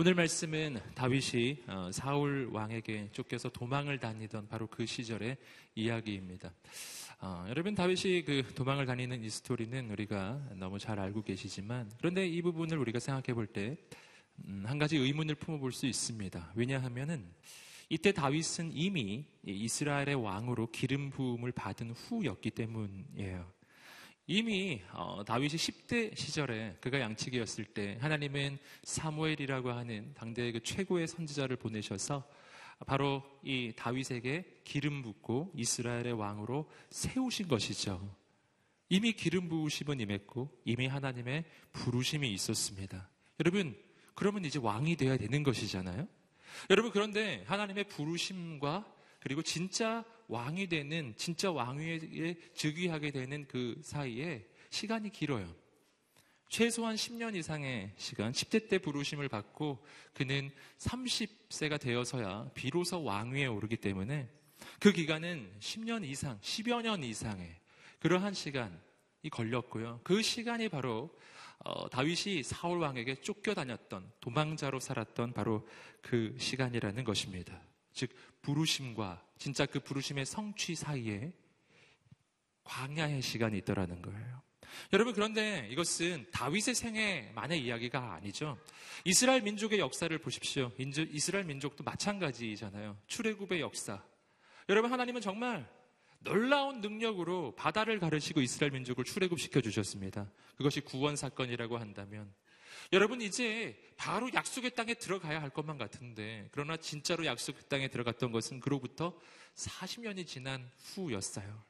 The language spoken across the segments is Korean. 오늘 말씀은 다윗이 사울 왕에게 쫓겨서 도망을 다니던 바로 그 시절의 이야기입니다. 여러분, 다윗이 도망을 다니는 이 스토리는 우리가 너무 잘 알고 계시지만, 그런데 이 부분을 우리가 생각해 볼 때 한 가지 의문을 품어볼 수 있습니다. 왜냐하면은 이때 다윗은 이미 이스라엘의 왕으로 기름 부음을 받은 후였기 때문이에요. 이미 다윗이 10대 시절에 그가 양치기였을 때 하나님은 사무엘이라고 하는 당대의 최고의 선지자를 보내셔서 바로 이 다윗에게 기름 붓고 이스라엘의 왕으로 세우신 것이죠. 이미 기름 부으심은 임했고 이미 하나님의 부르심이 있었습니다. 여러분, 그러면 이제 왕이 돼야 되는 것이잖아요. 여러분, 그런데 하나님의 부르심과 그리고 진짜 왕이 되는, 진짜 왕위에 즉위하게 되는 그 사이에 시간이 길어요. 최소한 10년 이상의 시간, 10대 때 부르심을 받고 그는 30세가 되어서야 비로소 왕위에 오르기 때문에 그 기간은 10년 이상, 10여 년 이상의 그러한 시간이 걸렸고요. 그 시간이 바로 다윗이 사울 왕에게 쫓겨다녔던, 도망자로 살았던 바로 그 시간이라는 것입니다. 즉, 부르심과 진짜 그 부르심의 성취 사이에 광야의 시간이 있더라는 거예요. 여러분, 그런데 이것은 다윗의 생애만의 이야기가 아니죠. 이스라엘 민족의 역사를 보십시오. 이스라엘 민족도 마찬가지잖아요. 출애굽의 역사. 여러분, 하나님은 정말 놀라운 능력으로 바다를 가르시고 이스라엘 민족을 출애굽시켜 주셨습니다. 그것이 구원 사건이라고 한다면, 여러분, 이제 바로 약속의 땅에 들어가야 할 것만 같은데, 그러나 진짜로 약속의 땅에 들어갔던 것은 그로부터 40년이 지난 후였어요.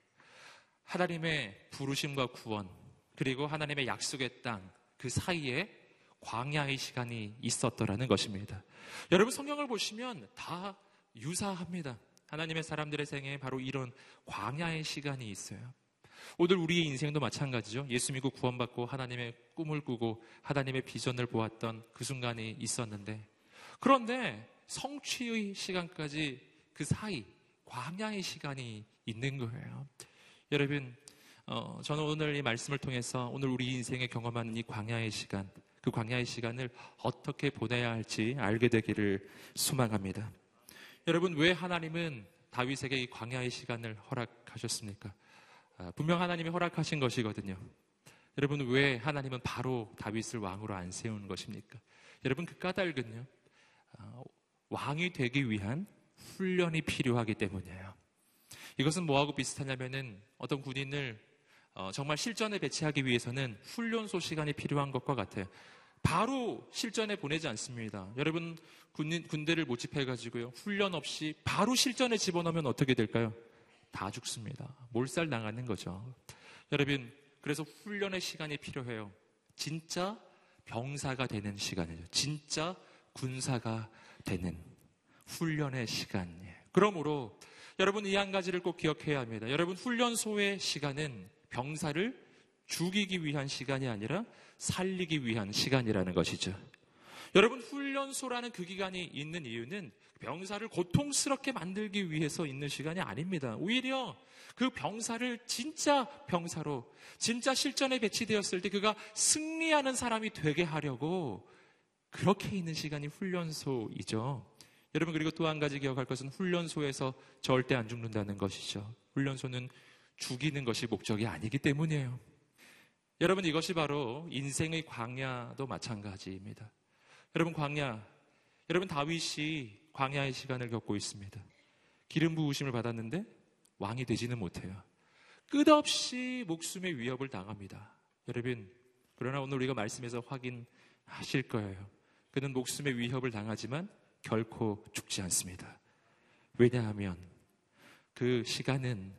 하나님의 부르심과 구원, 그리고 하나님의 약속의 땅, 그 사이에 광야의 시간이 있었더라는 것입니다. 여러분, 성경을 보시면 다 유사합니다. 하나님의 사람들의 생애에 바로 이런 광야의 시간이 있어요. 오늘 우리의 인생도 마찬가지죠. 예수 믿고 구원받고 하나님의 꿈을 꾸고 하나님의 비전을 보았던 그 순간이 있었는데, 그런데 성취의 시간까지 그 사이 광야의 시간이 있는 거예요. 여러분, 저는 오늘 이 말씀을 통해서 오늘 우리 인생에 경험하는 이 광야의 시간, 그 광야의 시간을 어떻게 보내야 할지 알게 되기를 소망합니다. 여러분, 왜 하나님은 다윗에게 이 광야의 시간을 허락하셨습니까? 분명 하나님이 허락하신 것이거든요. 여러분, 왜 하나님은 바로 다윗을 왕으로 안 세우는 것입니까? 여러분, 그 까닭은요, 왕이 되기 위한 훈련이 필요하기 때문이에요. 이것은 뭐하고 비슷하냐면은 어떤 군인을 정말 실전에 배치하기 위해서는 훈련소 시간이 필요한 것과 같아요. 바로 실전에 보내지 않습니다. 여러분, 군대를 모집해가지고요, 훈련 없이 바로 실전에 집어넣으면 어떻게 될까요? 다 죽습니다. 몰살 당하는 거죠. 여러분, 그래서 훈련의 시간이 필요해요. 진짜 병사가 되는 시간이죠. 진짜 군사가 되는 훈련의 시간이에요. 그러므로 여러분, 이 한 가지를 꼭 기억해야 합니다. 여러분, 훈련소의 시간은 병사를 죽이기 위한 시간이 아니라 살리기 위한 시간이라는 것이죠. 여러분, 훈련소라는 그 기간이 있는 이유는 병사를 고통스럽게 만들기 위해서 있는 시간이 아닙니다. 오히려 그 병사를 진짜 병사로, 진짜 실전에 배치되었을 때 그가 승리하는 사람이 되게 하려고 그렇게 있는 시간이 훈련소이죠. 여러분, 그리고 또 한 가지 기억할 것은 훈련소에서 절대 안 죽는다는 것이죠. 훈련소는 죽이는 것이 목적이 아니기 때문이에요. 여러분, 이것이 바로 인생의 광야도 마찬가지입니다. 여러분, 여러분, 다윗이 광야의 시간을 겪고 있습니다. 기름 부으심을 받았는데 왕이 되지는 못해요. 끝없이 목숨의 위협을 당합니다. 여러분, 그러나 오늘 우리가 말씀에서 확인하실 거예요. 그는 목숨의 위협을 당하지만 결코 죽지 않습니다. 왜냐하면 그 시간은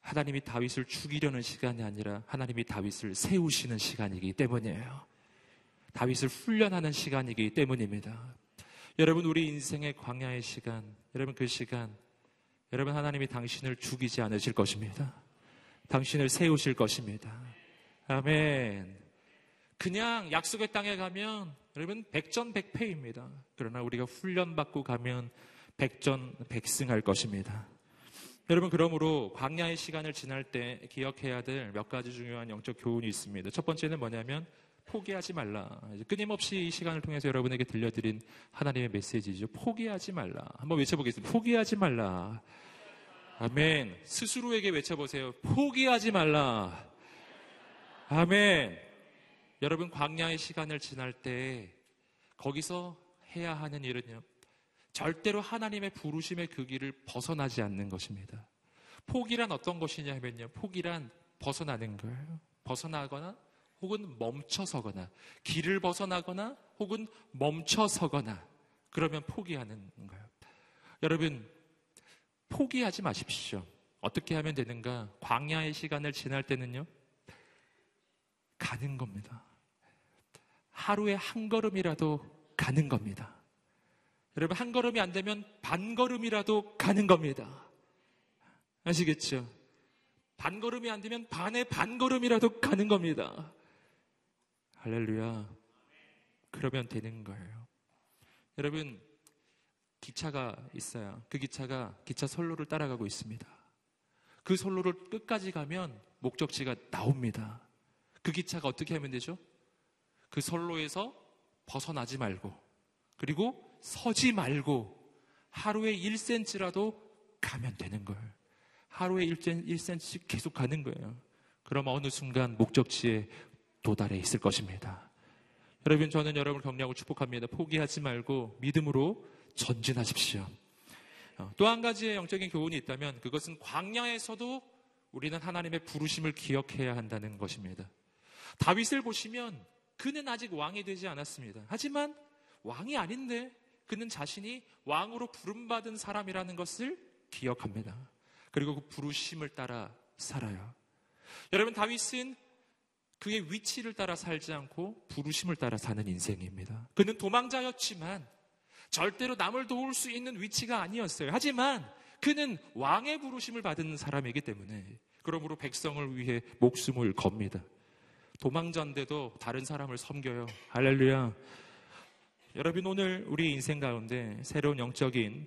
하나님이 다윗을 죽이려는 시간이 아니라 하나님이 다윗을 세우시는 시간이기 때문이에요. 다윗을 훈련하는 시간이기 때문입니다. 여러분, 우리 인생의 광야의 시간, 여러분, 그 시간, 여러분, 하나님이 당신을 죽이지 않으실 것입니다. 당신을 세우실 것입니다. 아멘. 그냥 약속의 땅에 가면 여러분 백전백패입니다. 그러나 우리가 훈련받고 가면 백전백승할 것입니다. 여러분, 그러므로 광야의 시간을 지날 때 기억해야 될 몇 가지 중요한 영적 교훈이 있습니다. 첫 번째는 뭐냐면 포기하지 말라. 끊임없이 이 시간을 통해서 여러분에게 들려드린 하나님의 메시지죠. 포기하지 말라. 한번 외쳐보겠습니다. 포기하지 말라. 아멘. 스스로에게 외쳐보세요. 포기하지 말라. 아멘. 여러분, 광야의 시간을 지날 때 거기서 해야 하는 일은요, 절대로 하나님의 부르심의 그 길을 벗어나지 않는 것입니다. 포기란 어떤 것이냐 하면요, 포기란 벗어나는 거예요. 벗어나거나 혹은 멈춰서거나, 길을 벗어나거나 혹은 멈춰서거나, 그러면 포기하는 거예요. 여러분, 포기하지 마십시오. 어떻게 하면 되는가? 광야의 시간을 지날 때는요, 가는 겁니다. 하루에 한 걸음이라도 가는 겁니다. 여러분, 한 걸음이 안 되면 반 걸음이라도 가는 겁니다. 아시겠죠? 반 걸음이 안 되면 반의 반 걸음이라도 가는 겁니다. 할렐루야. 그러면 되는 거예요. 여러분, 기차가 있어요. 그 기차가 기차 선로를 따라가고 있습니다. 그 선로를 끝까지 가면 목적지가 나옵니다. 그 기차가 어떻게 하면 되죠? 그 선로에서 벗어나지 말고, 그리고 서지 말고 하루에 1cm라도 가면 되는 거예요. 하루에 1cm씩 계속 가는 거예요. 그럼 어느 순간 목적지에 도달해 있을 것입니다. 여러분, 저는 여러분을 격려하고 축복합니다. 포기하지 말고 믿음으로 전진하십시오. 또 한 가지의 영적인 교훈이 있다면 그것은 광야에서도 우리는 하나님의 부르심을 기억해야 한다는 것입니다. 다윗을 보시면 그는 아직 왕이 되지 않았습니다. 하지만 왕이 아닌데 그는 자신이 왕으로 부름받은 사람이라는 것을 기억합니다. 그리고 그 부르심을 따라 살아요. 여러분, 다윗은 그의 위치를 따라 살지 않고 부르심을 따라 사는 인생입니다. 그는 도망자였지만 절대로 남을 도울 수 있는 위치가 아니었어요. 하지만 그는 왕의 부르심을 받은 사람이기 때문에 그러므로 백성을 위해 목숨을 겁니다. 도망자인데도 다른 사람을 섬겨요. 할렐루야. 여러분, 오늘 우리 인생 가운데 새로운 영적인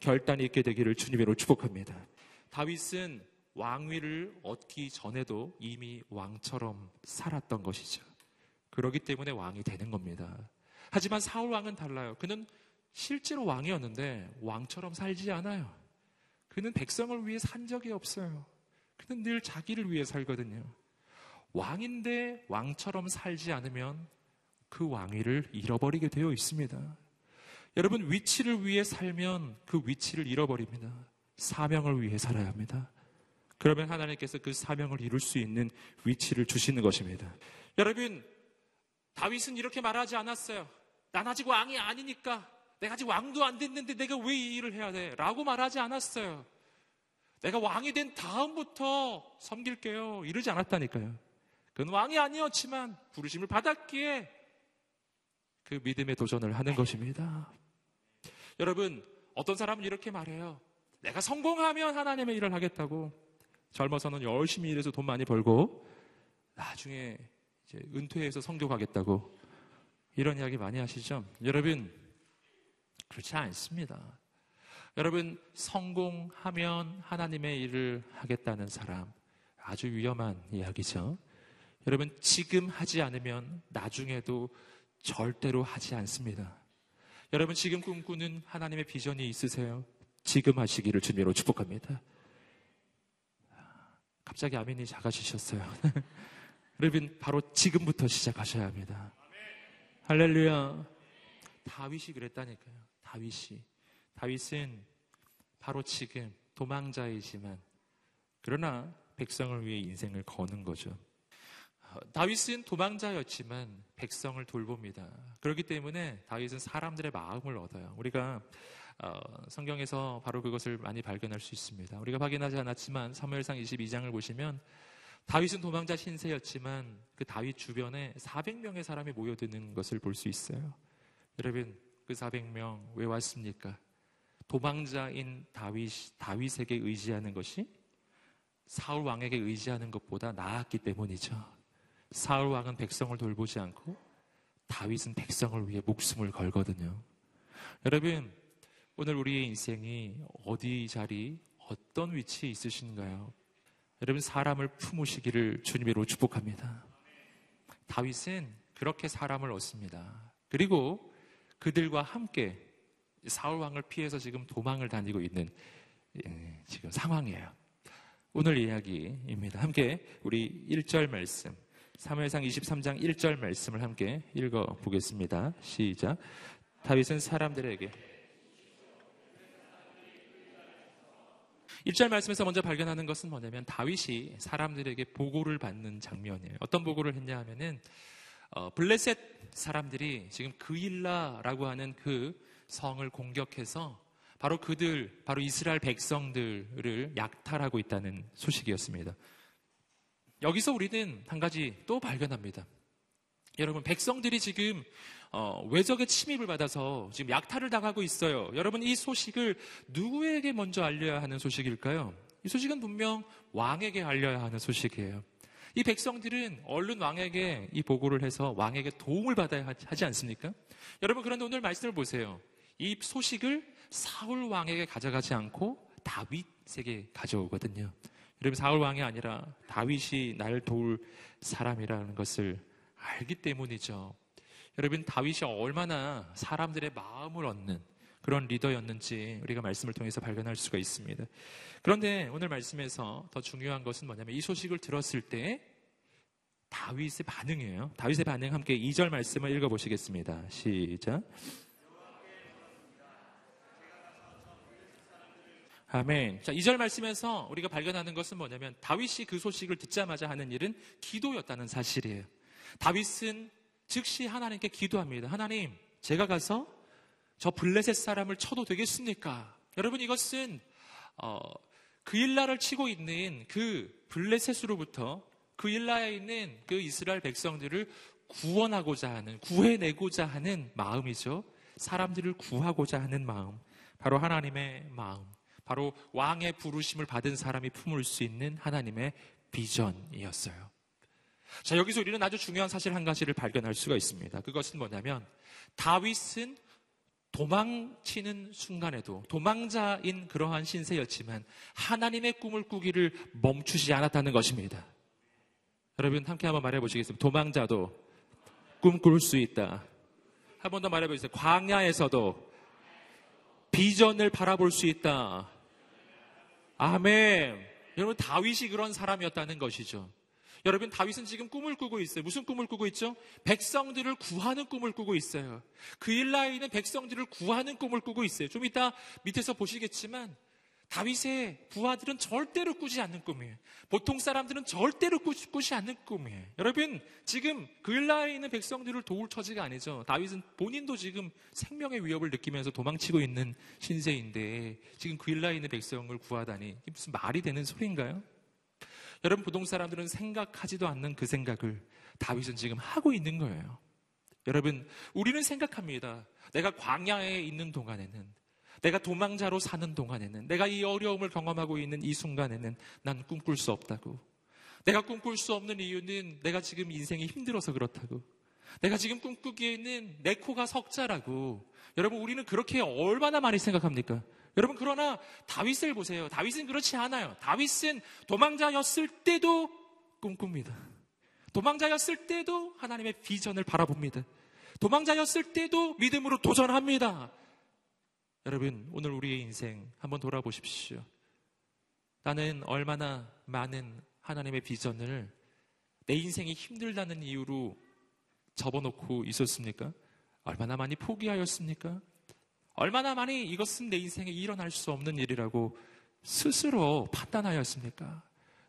결단이 있게 되기를 주님으로 축복합니다. 다윗은 왕위를 얻기 전에도 이미 왕처럼 살았던 것이죠. 그렇기 때문에 왕이 되는 겁니다. 하지만 사울 왕은 달라요. 그는 실제로 왕이었는데 왕처럼 살지 않아요. 그는 백성을 위해 산 적이 없어요. 그는 늘 자기를 위해 살거든요. 왕인데 왕처럼 살지 않으면 그 왕위를 잃어버리게 되어 있습니다. 여러분, 위치를 위해 살면 그 위치를 잃어버립니다. 사명을 위해 살아야 합니다. 그러면 하나님께서 그 사명을 이룰 수 있는 위치를 주시는 것입니다. 여러분, 다윗은 이렇게 말하지 않았어요. 난 아직 왕이 아니니까, 내가 아직 왕도 안 됐는데 내가 왜 이 일을 해야 돼? 라고 말하지 않았어요. 내가 왕이 된 다음부터 섬길게요, 이러지 않았다니까요. 그는 왕이 아니었지만 부르심을 받았기에 그 믿음의 도전을 하는 것입니다. 여러분, 어떤 사람은 이렇게 말해요. 내가 성공하면 하나님의 일을 하겠다고. 젊어서는 열심히 일해서 돈 많이 벌고 나중에 이제 은퇴해서 선교 가겠다고, 이런 이야기 많이 하시죠? 여러분, 그렇지 않습니다. 여러분, 성공하면 하나님의 일을 하겠다는 사람, 아주 위험한 이야기죠. 여러분, 지금 하지 않으면 나중에도 절대로 하지 않습니다. 여러분, 지금 꿈꾸는 하나님의 비전이 있으세요? 지금 하시기를 주님으로 축복합니다. 갑자기 아멘이 작아지셨어요. 여러분, 바로 지금부터 시작하셔야 합니다. 할렐루야. 다윗이 그랬다니까요. 다윗은 바로 지금 도망자이지만 그러나 백성을 위해 인생을 거는 거죠. 다윗은 도망자였지만 백성을 돌봅니다. 그렇기 때문에 다윗은 사람들의 마음을 얻어요. 우리가 성경에서 바로 그것을 많이 발견할 수 있습니다. 우리가 확인하지 않았지만 사무엘상 22장을 보시면 다윗은 도망자 신세였지만 그 다윗 주변에 400명의 사람이 모여드는 것을 볼 수 있어요. 여러분, 그 400명 왜 왔습니까? 도망자인 다윗에게 의지하는 것이 사울 왕에게 의지하는 것보다 나았기 때문이죠. 사울 왕은 백성을 돌보지 않고 다윗은 백성을 위해 목숨을 걸거든요. 여러분, 오늘 우리의 인생이 어디 자리, 어떤 위치에 있으신가요? 여러분, 사람을 품으시기를 주님으로 축복합니다. 다윗은 그렇게 사람을 얻습니다. 그리고 그들과 함께 사울 왕을 피해서 지금 도망을 다니고 있는 지금 상황이에요. 오늘 이야기입니다. 함께 우리 1절 말씀, 사무엘상 23장 1절 말씀을 함께 읽어보겠습니다. 시작. 다윗은 사람들에게, 1절 말씀에서 먼저 발견하는 것은 뭐냐면 다윗이 사람들에게 보고를 받는 장면이에요. 어떤 보고를 했냐 하면은 블레셋 사람들이 지금 그일라라고 하는 그 성을 공격해서 바로 이스라엘 백성들을 약탈하고 있다는 소식이었습니다. 여기서 우리는 한 가지 또 발견합니다. 여러분, 백성들이 지금 외적의 침입을 받아서 지금 약탈을 당하고 있어요. 여러분, 이 소식을 누구에게 먼저 알려야 하는 소식일까요? 이 소식은 분명 왕에게 알려야 하는 소식이에요. 이 백성들은 얼른 왕에게 이 보고를 해서 왕에게 도움을 받아야 하지 않습니까? 여러분, 그런데 오늘 말씀을 보세요. 이 소식을 사울 왕에게 가져가지 않고 다윗에게 가져오거든요. 여러분, 사울 왕이 아니라 다윗이 날 도울 사람이라는 것을 알기 때문이죠. 여러분, 다윗이 얼마나 사람들의 마음을 얻는 그런 리더였는지 우리가 말씀을 통해서 발견할 수가 있습니다. 그런데 오늘 말씀에서 더 중요한 것은 뭐냐면 이 소식을 들었을 때 다윗의 반응이에요. 다윗의 반응 함께 2절 말씀을 읽어보시겠습니다. 시작. 아멘. 자, 2절 말씀에서 우리가 발견하는 것은 뭐냐면 다윗이 그 소식을 듣자마자 하는 일은 기도였다는 사실이에요. 다윗은 즉시 하나님께 기도합니다. 하나님, 제가 가서 저 블레셋 사람을 쳐도 되겠습니까? 여러분, 이것은 그일라를 치고 있는 그 블레셋으로부터 그일라에 있는 그 이스라엘 백성들을 구해내고자 하는 마음이죠. 사람들을 구하고자 하는 마음, 바로 하나님의 마음, 바로 왕의 부르심을 받은 사람이 품을 수 있는 하나님의 비전이었어요. 자, 여기서 우리는 아주 중요한 사실 한 가지를 발견할 수가 있습니다. 그것은 뭐냐면 다윗은 도망치는 순간에도 도망자인 그러한 신세였지만 하나님의 꿈을 꾸기를 멈추지 않았다는 것입니다. 여러분, 함께 한번 말해보시겠습니다. 도망자도 꿈꿀 수 있다. 한 번 더 말해보세요. 광야에서도 비전을 바라볼 수 있다. 아멘. 여러분, 다윗이 그런 사람이었다는 것이죠. 여러분, 다윗은 지금 꿈을 꾸고 있어요. 무슨 꿈을 꾸고 있죠? 백성들을 구하는 꿈을 꾸고 있어요. 그일라에 있는 백성들을 구하는 꿈을 꾸고 있어요. 좀 이따 밑에서 보시겠지만 다윗의 부하들은 절대로 꾸지 않는 꿈이에요. 보통 사람들은 절대로 꾸지 않는 꿈이에요. 여러분, 지금 그일라에 있는 백성들을 도울 처지가 아니죠. 다윗은 본인도 지금 생명의 위협을 느끼면서 도망치고 있는 신세인데 지금 그일라에 있는 백성을 구하다니, 무슨 말이 되는 소리인가요? 여러분, 보통 사람들은 생각하지도 않는 그 생각을 다윗은 지금 하고 있는 거예요. 여러분, 우리는 생각합니다. 내가 광야에 있는 동안에는, 내가 도망자로 사는 동안에는, 내가 이 어려움을 경험하고 있는 이 순간에는 난 꿈꿀 수 없다고. 내가 꿈꿀 수 없는 이유는 내가 지금 인생이 힘들어서 그렇다고. 내가 지금 꿈꾸기에는 내 코가 석자라고. 여러분, 우리는 그렇게 얼마나 많이 생각합니까? 여러분, 그러나 다윗을 보세요. 다윗은 그렇지 않아요. 다윗은 도망자였을 때도 꿈꿉니다. 도망자였을 때도 하나님의 비전을 바라봅니다. 도망자였을 때도 믿음으로 도전합니다. 여러분, 오늘 우리의 인생 한번 돌아보십시오. 나는 얼마나 많은 하나님의 비전을 내 인생이 힘들다는 이유로 접어놓고 있었습니까? 얼마나 많이 포기하였습니까? 얼마나 많이 이것은 내 인생에 일어날 수 없는 일이라고 스스로 판단하였습니까?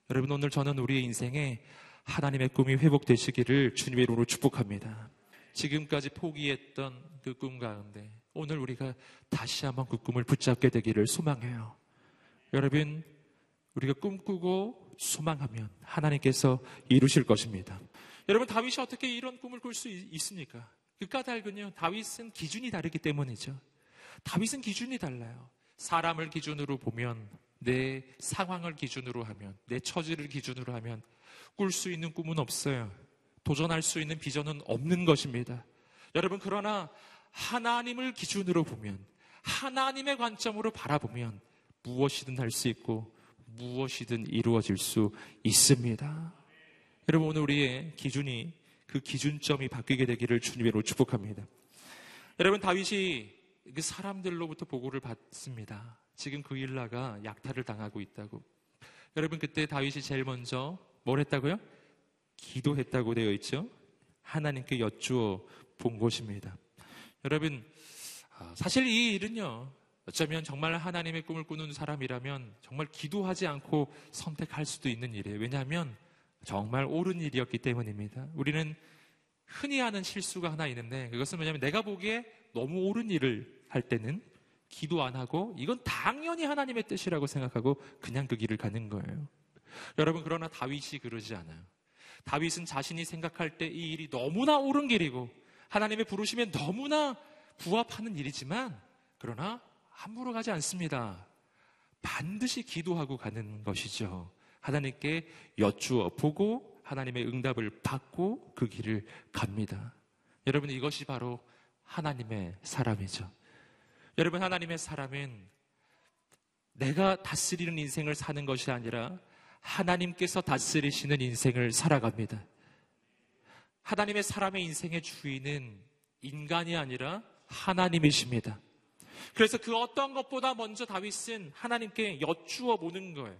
여러분, 오늘 저는 우리의 인생에 하나님의 꿈이 회복되시기를 주님의 이름으로 축복합니다. 지금까지 포기했던 그 꿈 가운데 오늘 우리가 다시 한번 그 꿈을 붙잡게 되기를 소망해요. 여러분, 우리가 꿈꾸고 소망하면 하나님께서 이루실 것입니다. 여러분, 다윗이 어떻게 이런 꿈을 꿀 수 있습니까? 그 까닭은요, 다윗은 기준이 다르기 때문이죠. 다윗은 기준이 달라요. 사람을 기준으로 보면, 내 상황을 기준으로 하면, 내 처지를 기준으로 하면 꿀 수 있는 꿈은 없어요. 도전할 수 있는 비전은 없는 것입니다. 여러분, 그러나 하나님을 기준으로 보면, 하나님의 관점으로 바라보면 무엇이든 할 수 있고 무엇이든 이루어질 수 있습니다. 여러분, 오늘 우리의 기준이 그 기준점이 바뀌게 되기를 주님으로 축복합니다. 여러분, 다윗이 사람들로부터 보고를 받습니다. 지금 그일라가 약탈을 당하고 있다고. 여러분, 그때 다윗이 제일 먼저 뭘 했다고요? 기도했다고 되어 있죠. 하나님께 여쭈어 본 것입니다. 여러분, 사실 이 일은요, 어쩌면 정말 하나님의 꿈을 꾸는 사람이라면 정말 기도하지 않고 선택할 수도 있는 일이에요. 왜냐하면 정말 옳은 일이었기 때문입니다. 우리는 흔히 하는 실수가 하나 있는데, 그것은 뭐냐면 내가 보기에 너무 옳은 일을 할 때는 기도 안 하고 이건 당연히 하나님의 뜻이라고 생각하고 그냥 그 길을 가는 거예요. 여러분, 그러나 다윗이 그러지 않아요. 다윗은 자신이 생각할 때 이 일이 너무나 옳은 길이고 하나님의 부르심에 너무나 부합하는 일이지만, 그러나 함부로 가지 않습니다. 반드시 기도하고 가는 것이죠. 하나님께 여쭈어 보고 하나님의 응답을 받고 그 길을 갑니다. 여러분, 이것이 바로 하나님의 사람이죠. 여러분, 하나님의 사람은 내가 다스리는 인생을 사는 것이 아니라 하나님께서 다스리시는 인생을 살아갑니다. 하나님의 사람의 인생의 주인은 인간이 아니라 하나님이십니다. 그래서 그 어떤 것보다 먼저 다윗은 하나님께 여쭈어 보는 거예요.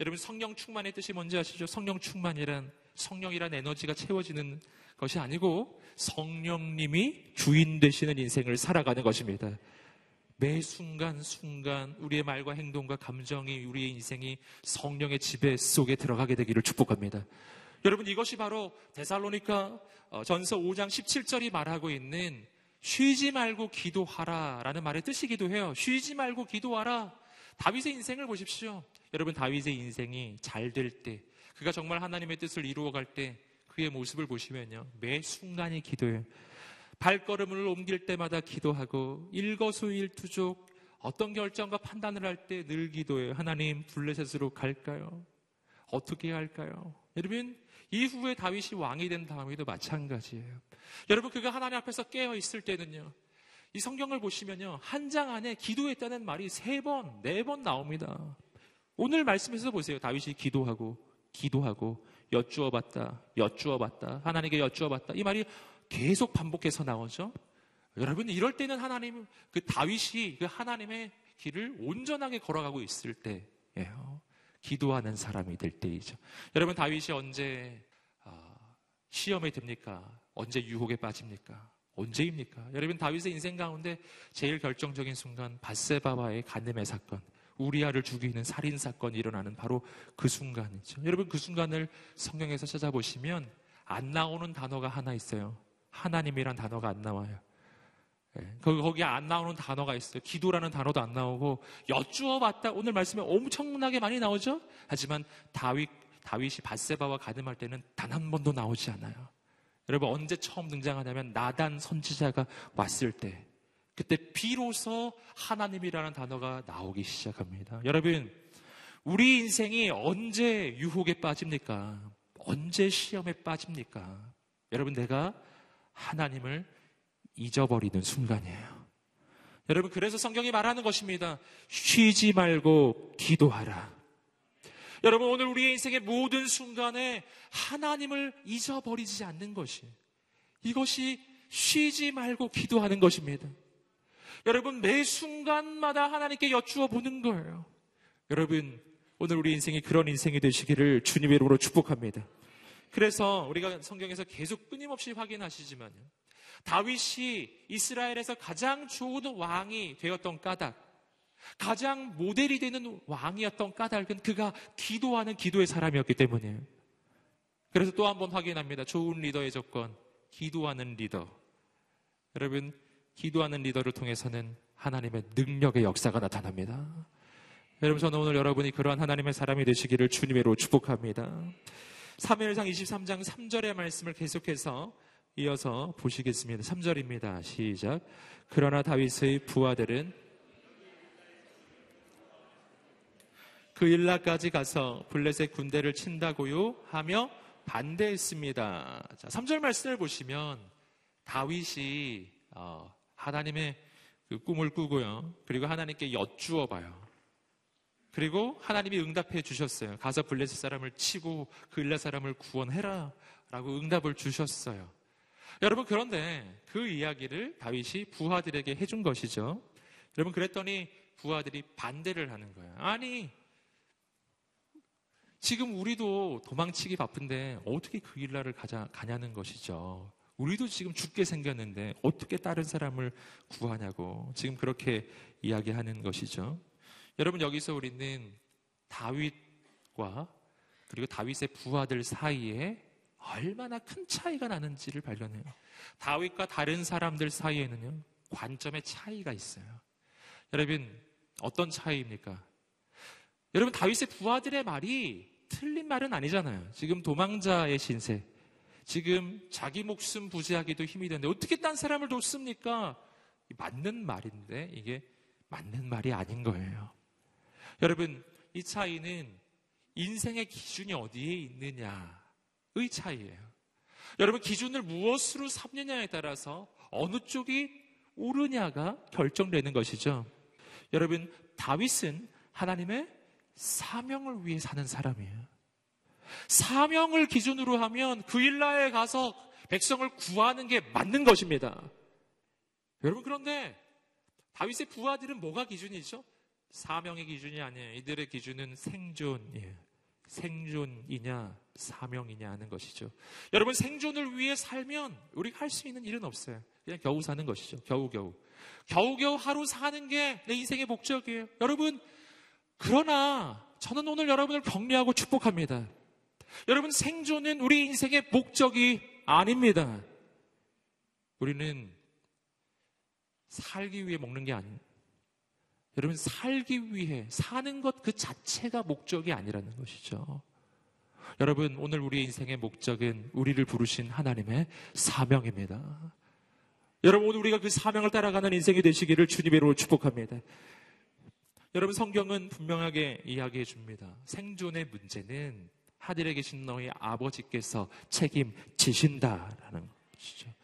여러분, 성령 충만의 뜻이 뭔지 아시죠? 성령 충만이란 성령이란 에너지가 채워지는 것이 아니고 성령님이 주인 되시는 인생을 살아가는 것입니다. 매 순간순간 우리의 말과 행동과 감정이, 우리의 인생이 성령의 지배 속에 들어가게 되기를 축복합니다. 여러분, 이것이 바로 데살로니카 전서 5장 17절이 말하고 있는 쉬지 말고 기도하라 라는 말의 뜻이기도 해요. 쉬지 말고 기도하라. 다윗의 인생을 보십시오. 여러분, 다윗의 인생이 잘 될 때, 그가 정말 하나님의 뜻을 이루어갈 때 그의 모습을 보시면요, 매 순간이 기도해요. 발걸음을 옮길 때마다 기도하고 일거수일투족, 어떤 결정과 판단을 할 때 늘 기도해요. 하나님, 블레셋으로 갈까요? 어떻게 해야 할까요? 여러분, 이후에 다윗이 왕이 된 다음에도 마찬가지예요. 여러분, 그가 하나님 앞에서 깨어있을 때는요, 이 성경을 보시면요, 한 장 안에 기도했다는 말이 3번, 4번 나옵니다. 오늘 말씀에서 보세요. 다윗이 기도하고 여쭈어봤다, 하나님께 여쭈어봤다, 이 말이 계속 반복해서 나오죠. 여러분, 이럴 때는 하나님, 그 다윗이 그 하나님의 길을 온전하게 걸어가고 있을 때예요. 기도하는 사람이 될 때이죠. 여러분, 다윗이 언제 시험에 듭니까? 언제 유혹에 빠집니까? 언제입니까? 여러분, 다윗의 인생 가운데 제일 결정적인 순간, 밧세바와의 간음의 사건, 우리아를 죽이는 살인 사건이 일어나는 바로 그 순간이죠. 여러분, 그 순간을 성경에서 찾아보시면 안 나오는 단어가 하나 있어요. 하나님이란 단어가 안 나와요. 거기에 안 나오는 단어가 있어요. 기도라는 단어도 안 나오고 여쭈어봤다, 오늘 말씀에 엄청나게 많이 나오죠. 하지만 다윗이 밧세바와 가늠할 때는 단 한 번도 나오지 않아요. 여러분, 언제 처음 등장하냐면 나단 선지자가 왔을 때, 그때 비로소 하나님이라는 단어가 나오기 시작합니다. 여러분, 우리 인생이 언제 유혹에 빠집니까? 언제 시험에 빠집니까? 여러분, 내가 하나님을 잊어버리는 순간이에요. 여러분, 그래서 성경이 말하는 것입니다. 쉬지 말고 기도하라. 여러분, 오늘 우리의 인생의 모든 순간에 하나님을 잊어버리지 않는 것이, 이것이 쉬지 말고 기도하는 것입니다. 여러분, 매 순간마다 하나님께 여쭈어 보는 거예요. 여러분, 오늘 우리 인생이 그런 인생이 되시기를 주님의 이름으로 축복합니다. 그래서 우리가 성경에서 계속 끊임없이 확인하시지만요, 다윗이 이스라엘에서 가장 좋은 왕이 되었던 까닭, 가장 모델이 되는 왕이었던 까닭은 그가 기도하는 기도의 사람이었기 때문이에요. 그래서 또 한 번 확인합니다. 좋은 리더의 조건, 기도하는 리더. 여러분, 기도하는 리더를 통해서는 하나님의 능력의 역사가 나타납니다. 여러분, 저는 오늘 여러분이 그러한 하나님의 사람이 되시기를 주님의 이름으로 축복합니다. 사무엘상 23장 3절의 말씀을 계속해서 이어서 보시겠습니다. 3절입니다. 시작. 그러나 다윗의 부하들은 그일라까지 가서 블레셋 군대를 친다고요 하며 반대했습니다. 자, 3절 말씀을 보시면 다윗이 하나님의 그 꿈을 꾸고요, 그리고 하나님께 여쭈어 봐요. 그리고 하나님이 응답해 주셨어요. 가서 블레셋 사람을 치고 그일라 사람을 구원해라 라고 응답을 주셨어요. 여러분, 그런데 그 이야기를 다윗이 부하들에게 해준 것이죠. 여러분, 그랬더니 부하들이 반대를 하는 거예요. 아니, 지금 우리도 도망치기 바쁜데 어떻게 그일라를 가냐는 것이죠. 우리도 지금 죽게 생겼는데 어떻게 다른 사람을 구하냐고 지금 그렇게 이야기하는 것이죠. 여러분, 여기서 우리는 다윗과 그리고 다윗의 부하들 사이에 얼마나 큰 차이가 나는지를 발견해요. 다윗과 다른 사람들 사이에는요, 관점의 차이가 있어요. 여러분, 어떤 차이입니까? 여러분, 다윗의 부하들의 말이 틀린 말은 아니잖아요. 지금 도망자의 신세, 지금 자기 목숨 부지하기도 힘이 되는데 어떻게 딴 사람을 돕습니까? 맞는 말인데 이게 맞는 말이 아닌 거예요. 여러분, 이 차이는 인생의 기준이 어디에 있느냐의 차이예요. 여러분, 기준을 무엇으로 삼느냐에 따라서 어느 쪽이 옳으냐가 결정되는 것이죠. 여러분, 다윗은 하나님의 사명을 위해 사는 사람이에요. 사명을 기준으로 하면 그일라에 가서 백성을 구하는 게 맞는 것입니다. 여러분, 그런데 다윗의 부하들은 뭐가 기준이죠? 사명의 기준이 아니에요. 이들의 기준은 생존이에요. 생존이냐 사명이냐 하는 것이죠. 여러분, 생존을 위해 살면 우리가 할 수 있는 일은 없어요. 그냥 겨우 사는 것이죠. 겨우겨우 하루 사는 게 내 인생의 목적이에요. 여러분, 그러나 저는 오늘 여러분을 격려하고 축복합니다. 여러분, 생존은 우리 인생의 목적이 아닙니다. 우리는 살기 위해 먹는 게 아니에요. 여러분, 살기 위해 사는 것 그 자체가 목적이 아니라는 것이죠. 여러분, 오늘 우리의 인생의 목적은 우리를 부르신 하나님의 사명입니다. 여러분, 오늘 우리가 그 사명을 따라가는 인생이 되시기를 주님의 이름으로 축복합니다. 여러분, 성경은 분명하게 이야기해 줍니다. 생존의 문제는 하늘에 계신 너희 아버지께서 책임지신다라는 것이죠.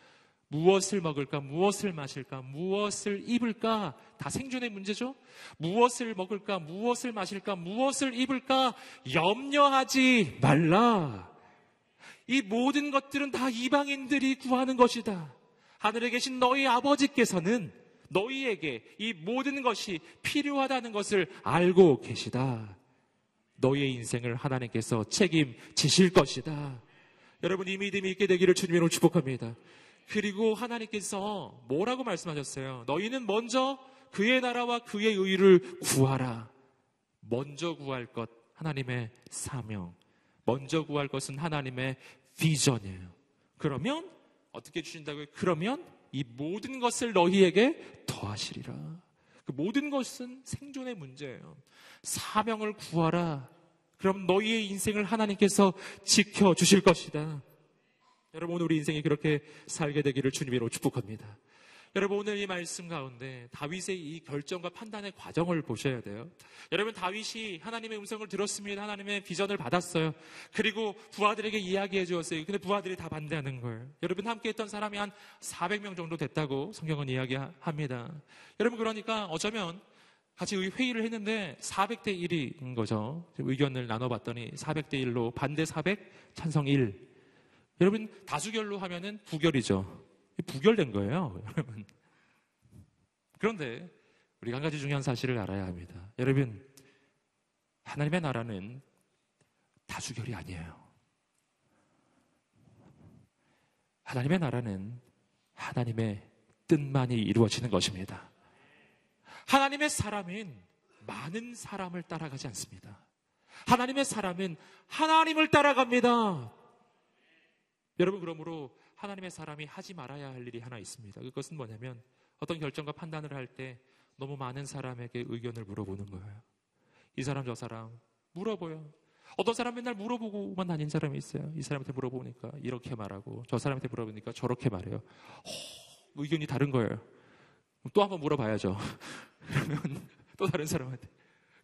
무엇을 먹을까? 무엇을 마실까? 무엇을 입을까? 다 생존의 문제죠. 무엇을 먹을까? 무엇을 마실까? 무엇을 입을까? 염려하지 말라. 이 모든 것들은 다 이방인들이 구하는 것이다. 하늘에 계신 너희 아버지께서는 너희에게 이 모든 것이 필요하다는 것을 알고 계시다. 너희의 인생을 하나님께서 책임지실 것이다. 여러분, 이 믿음이 있게 되기를 주님으로 축복합니다. 그리고 하나님께서 뭐라고 말씀하셨어요? 너희는 먼저 그의 나라와 그의 의를 구하라. 먼저 구할 것, 하나님의 사명. 먼저 구할 것은 하나님의 비전이에요. 그러면 어떻게 주신다고요? 그러면 이 모든 것을 너희에게 더하시리라. 그 모든 것은 생존의 문제예요. 사명을 구하라. 그럼 너희의 인생을 하나님께서 지켜주실 것이다. 여러분, 오늘 우리 인생이 그렇게 살게 되기를 주님으로 축복합니다. 여러분, 오늘 이 말씀 가운데 다윗의 이 결정과 판단의 과정을 보셔야 돼요. 여러분, 다윗이 하나님의 음성을 들었습니다. 하나님의 비전을 받았어요. 그리고 부하들에게 이야기해 주었어요. 근데 부하들이 다 반대하는 거예요. 여러분, 함께했던 사람이 한 400명 정도 됐다고 성경은 이야기합니다. 여러분, 그러니까 어쩌면 같이 회의를 했는데 400대 1인 거죠. 의견을 나눠봤더니 400대 1로 반대 400, 찬성 1. 여러분, 다수결로 하면은 부결이죠. 부결된 거예요, 여러분. 그런데 우리가 한 가지 중요한 사실을 알아야 합니다. 여러분, 하나님의 나라는 다수결이 아니에요. 하나님의 나라는 하나님의 뜻만이 이루어지는 것입니다. 하나님의 사람은 많은 사람을 따라가지 않습니다. 하나님의 사람은 하나님을 따라갑니다. 여러분, 그러므로 하나님의 사람이 하지 말아야 할 일이 하나 있습니다. 그것은 뭐냐면 어떤 결정과 판단을 할 때 너무 많은 사람에게 의견을 물어보는 거예요. 이 사람 저 사람 물어봐요. 어떤 사람 맨날 물어보고만 다닌 사람이 있어요. 이 사람한테 물어보니까 이렇게 말하고 저 사람한테 물어보니까 저렇게 말해요. 의견이 다른 거예요. 또 한번 물어봐야죠. 그러면 또 다른 사람한테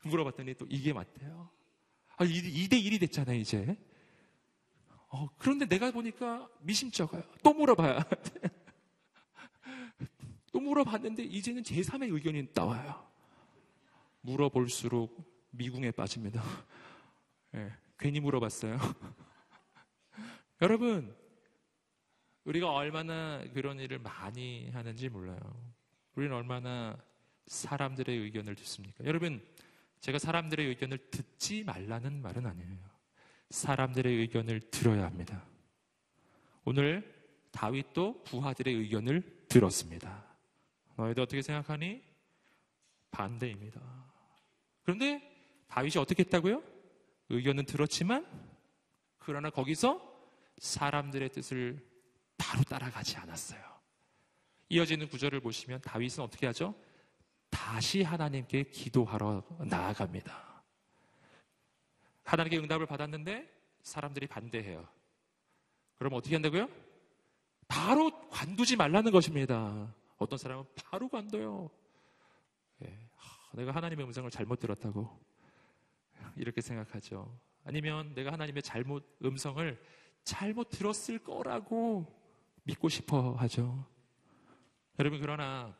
물어봤더니 또 이게 맞대요. 2대1이 됐잖아요, 이제. 그런데 내가 보니까 미심쩍어요. 또 물어봐야 또 물어봤는데 이제는 제3의 의견이 나와요. 물어볼수록 미궁에 빠집니다. 네, 괜히 물어봤어요. 여러분, 우리가 얼마나 그런 일을 많이 하는지 몰라요. 우리는 얼마나 사람들의 의견을 듣습니까? 여러분, 제가 사람들의 의견을 듣지 말라는 말은 아니에요. 사람들의 의견을 들어야 합니다. 오늘 다윗도 부하들의 의견을 들었습니다. 너희들 어떻게 생각하니? 반대입니다. 그런데 다윗이 어떻게 했다고요? 의견은 들었지만 그러나 거기서 사람들의 뜻을 바로 따라가지 않았어요. 이어지는 구절을 보시면 다윗은 어떻게 하죠? 다시 하나님께 기도하러 나아갑니다. 하나님께 응답을 받았는데 사람들이 반대해요. 그럼 어떻게 한다고요? 바로 관두지 말라는 것입니다. 어떤 사람은 바로 관둬요. 내가 하나님의 음성을 잘못 들었다고 이렇게 생각하죠. 아니면 내가 하나님의 음성을 잘못 들었을 거라고 믿고 싶어 하죠. 여러분, 그러나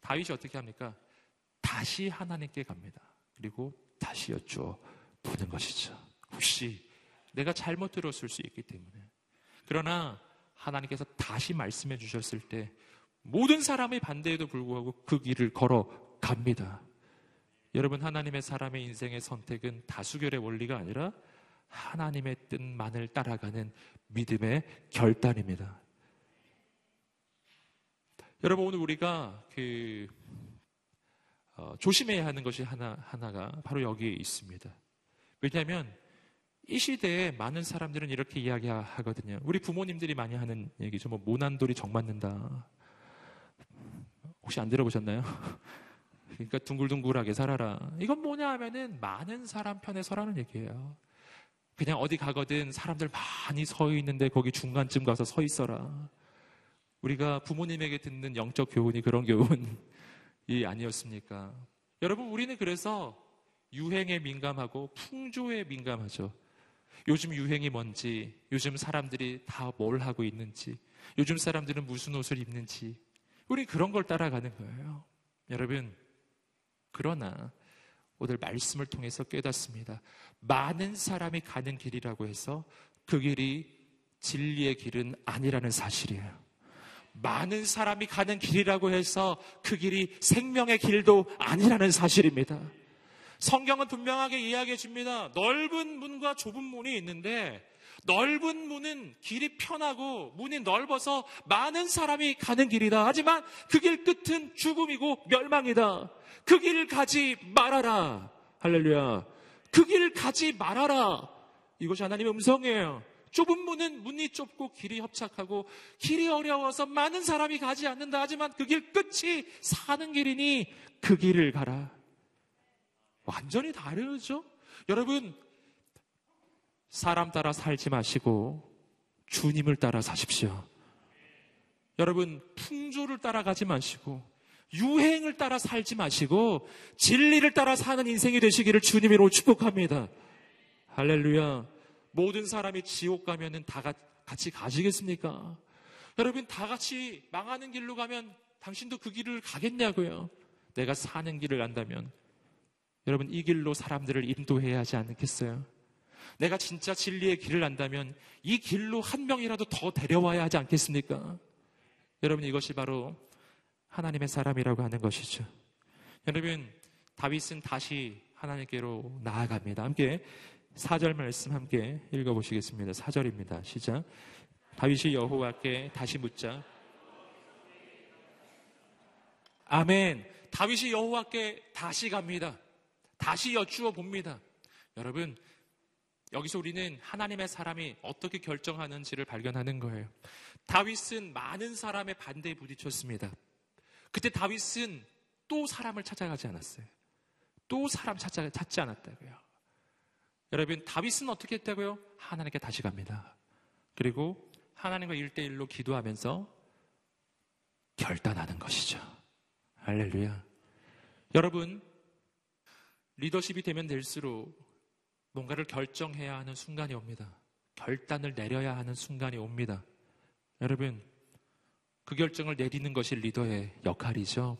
다윗이 어떻게 합니까? 다시 하나님께 갑니다. 그리고 다시 여쭈어보는 것이죠. 혹시 내가 잘못 들었을 수 있기 때문에. 그러나 하나님께서 다시 말씀해 주셨을 때 모든 사람의 반대에도 불구하고 그 길을 걸어갑니다. 여러분, 하나님의 사람의 인생의 선택은 다수결의 원리가 아니라 하나님의 뜻만을 따라가는 믿음의 결단입니다. 여러분, 오늘 우리가 조심해야 하는 것이 하나가 바로 여기에 있습니다. 왜냐하면 이 시대에 많은 사람들은 이렇게 이야기하거든요. 우리 부모님들이 많이 하는 얘기죠. 뭐 모난돌이 정 맞는다. 혹시 안 들어보셨나요? 그러니까 둥글둥글하게 살아라. 이건 뭐냐 하면은 많은 사람 편에 서라는 얘기예요. 그냥 어디 가거든 사람들 많이 서 있는데 거기 중간쯤 가서 서 있어라. 우리가 부모님에게 듣는 영적 교훈이 그런 교훈이 아니었습니까? 여러분, 우리는 그래서 유행에 민감하고 풍조에 민감하죠. 요즘 유행이 뭔지, 요즘 사람들이 다 뭘 하고 있는지, 요즘 사람들은 무슨 옷을 입는지, 우린 그런 걸 따라가는 거예요. 여러분, 그러나 오늘 말씀을 통해서 깨닫습니다. 많은 사람이 가는 길이라고 해서 그 길이 진리의 길은 아니라는 사실이에요. 많은 사람이 가는 길이라고 해서 그 길이 생명의 길도 아니라는 사실입니다. 성경은 분명하게 이야기해 줍니다. 넓은 문과 좁은 문이 있는데 넓은 문은 길이 편하고 문이 넓어서 많은 사람이 가는 길이다. 하지만 그 길 끝은 죽음이고 멸망이다. 그 길을 가지 말아라. 할렐루야. 그 길을 가지 말아라. 이것이 하나님의 음성이에요. 좁은 문은 문이 좁고 길이 협착하고 길이 어려워서 많은 사람이 가지 않는다. 하지만 그 길 끝이 사는 길이니 그 길을 가라. 완전히 다르죠? 여러분, 사람 따라 살지 마시고 주님을 따라 사십시오. 여러분, 풍조를 따라가지 마시고 유행을 따라 살지 마시고 진리를 따라 사는 인생이 되시기를 주님으로 축복합니다. 할렐루야. 모든 사람이 지옥 가면은 다 같이 가시겠습니까? 여러분, 다 같이 망하는 길로 가면 당신도 그 길을 가겠냐고요? 내가 사는 길을 안다면 여러분, 이 길로 사람들을 인도해야 하지 않겠어요? 내가 진짜 진리의 길을 안다면 이 길로 한 명이라도 더 데려와야 하지 않겠습니까? 여러분, 이것이 바로 하나님의 사람이라고 하는 것이죠. 여러분, 다윗은 다시 하나님께로 나아갑니다. 함께 4절 말씀 함께 읽어보시겠습니다. 4절입니다. 시작. 다윗이 여호와께 다시 묻자. 아멘. 다윗이 여호와께 다시 갑니다. 다시 여쭈어 봅니다. 여러분, 여기서 우리는 하나님의 사람이 어떻게 결정하는지를 발견하는 거예요. 다윗은 많은 사람의 반대에 부딪혔습니다. 그때 다윗은 또 사람을 찾아가지 않았어요. 또 사람 찾지 않았다고요. 여러분, 다윗은 어떻게 했다고요? 하나님께 다시 갑니다. 그리고 하나님과 1:1로 기도하면서 결단하는 것이죠. 할렐루야. 여러분, 리더십이 되면 될수록 뭔가를 결정해야 하는 순간이 옵니다. 결단을 내려야 하는 순간이 옵니다. 여러분, 그 결정을 내리는 것이 리더의 역할이죠.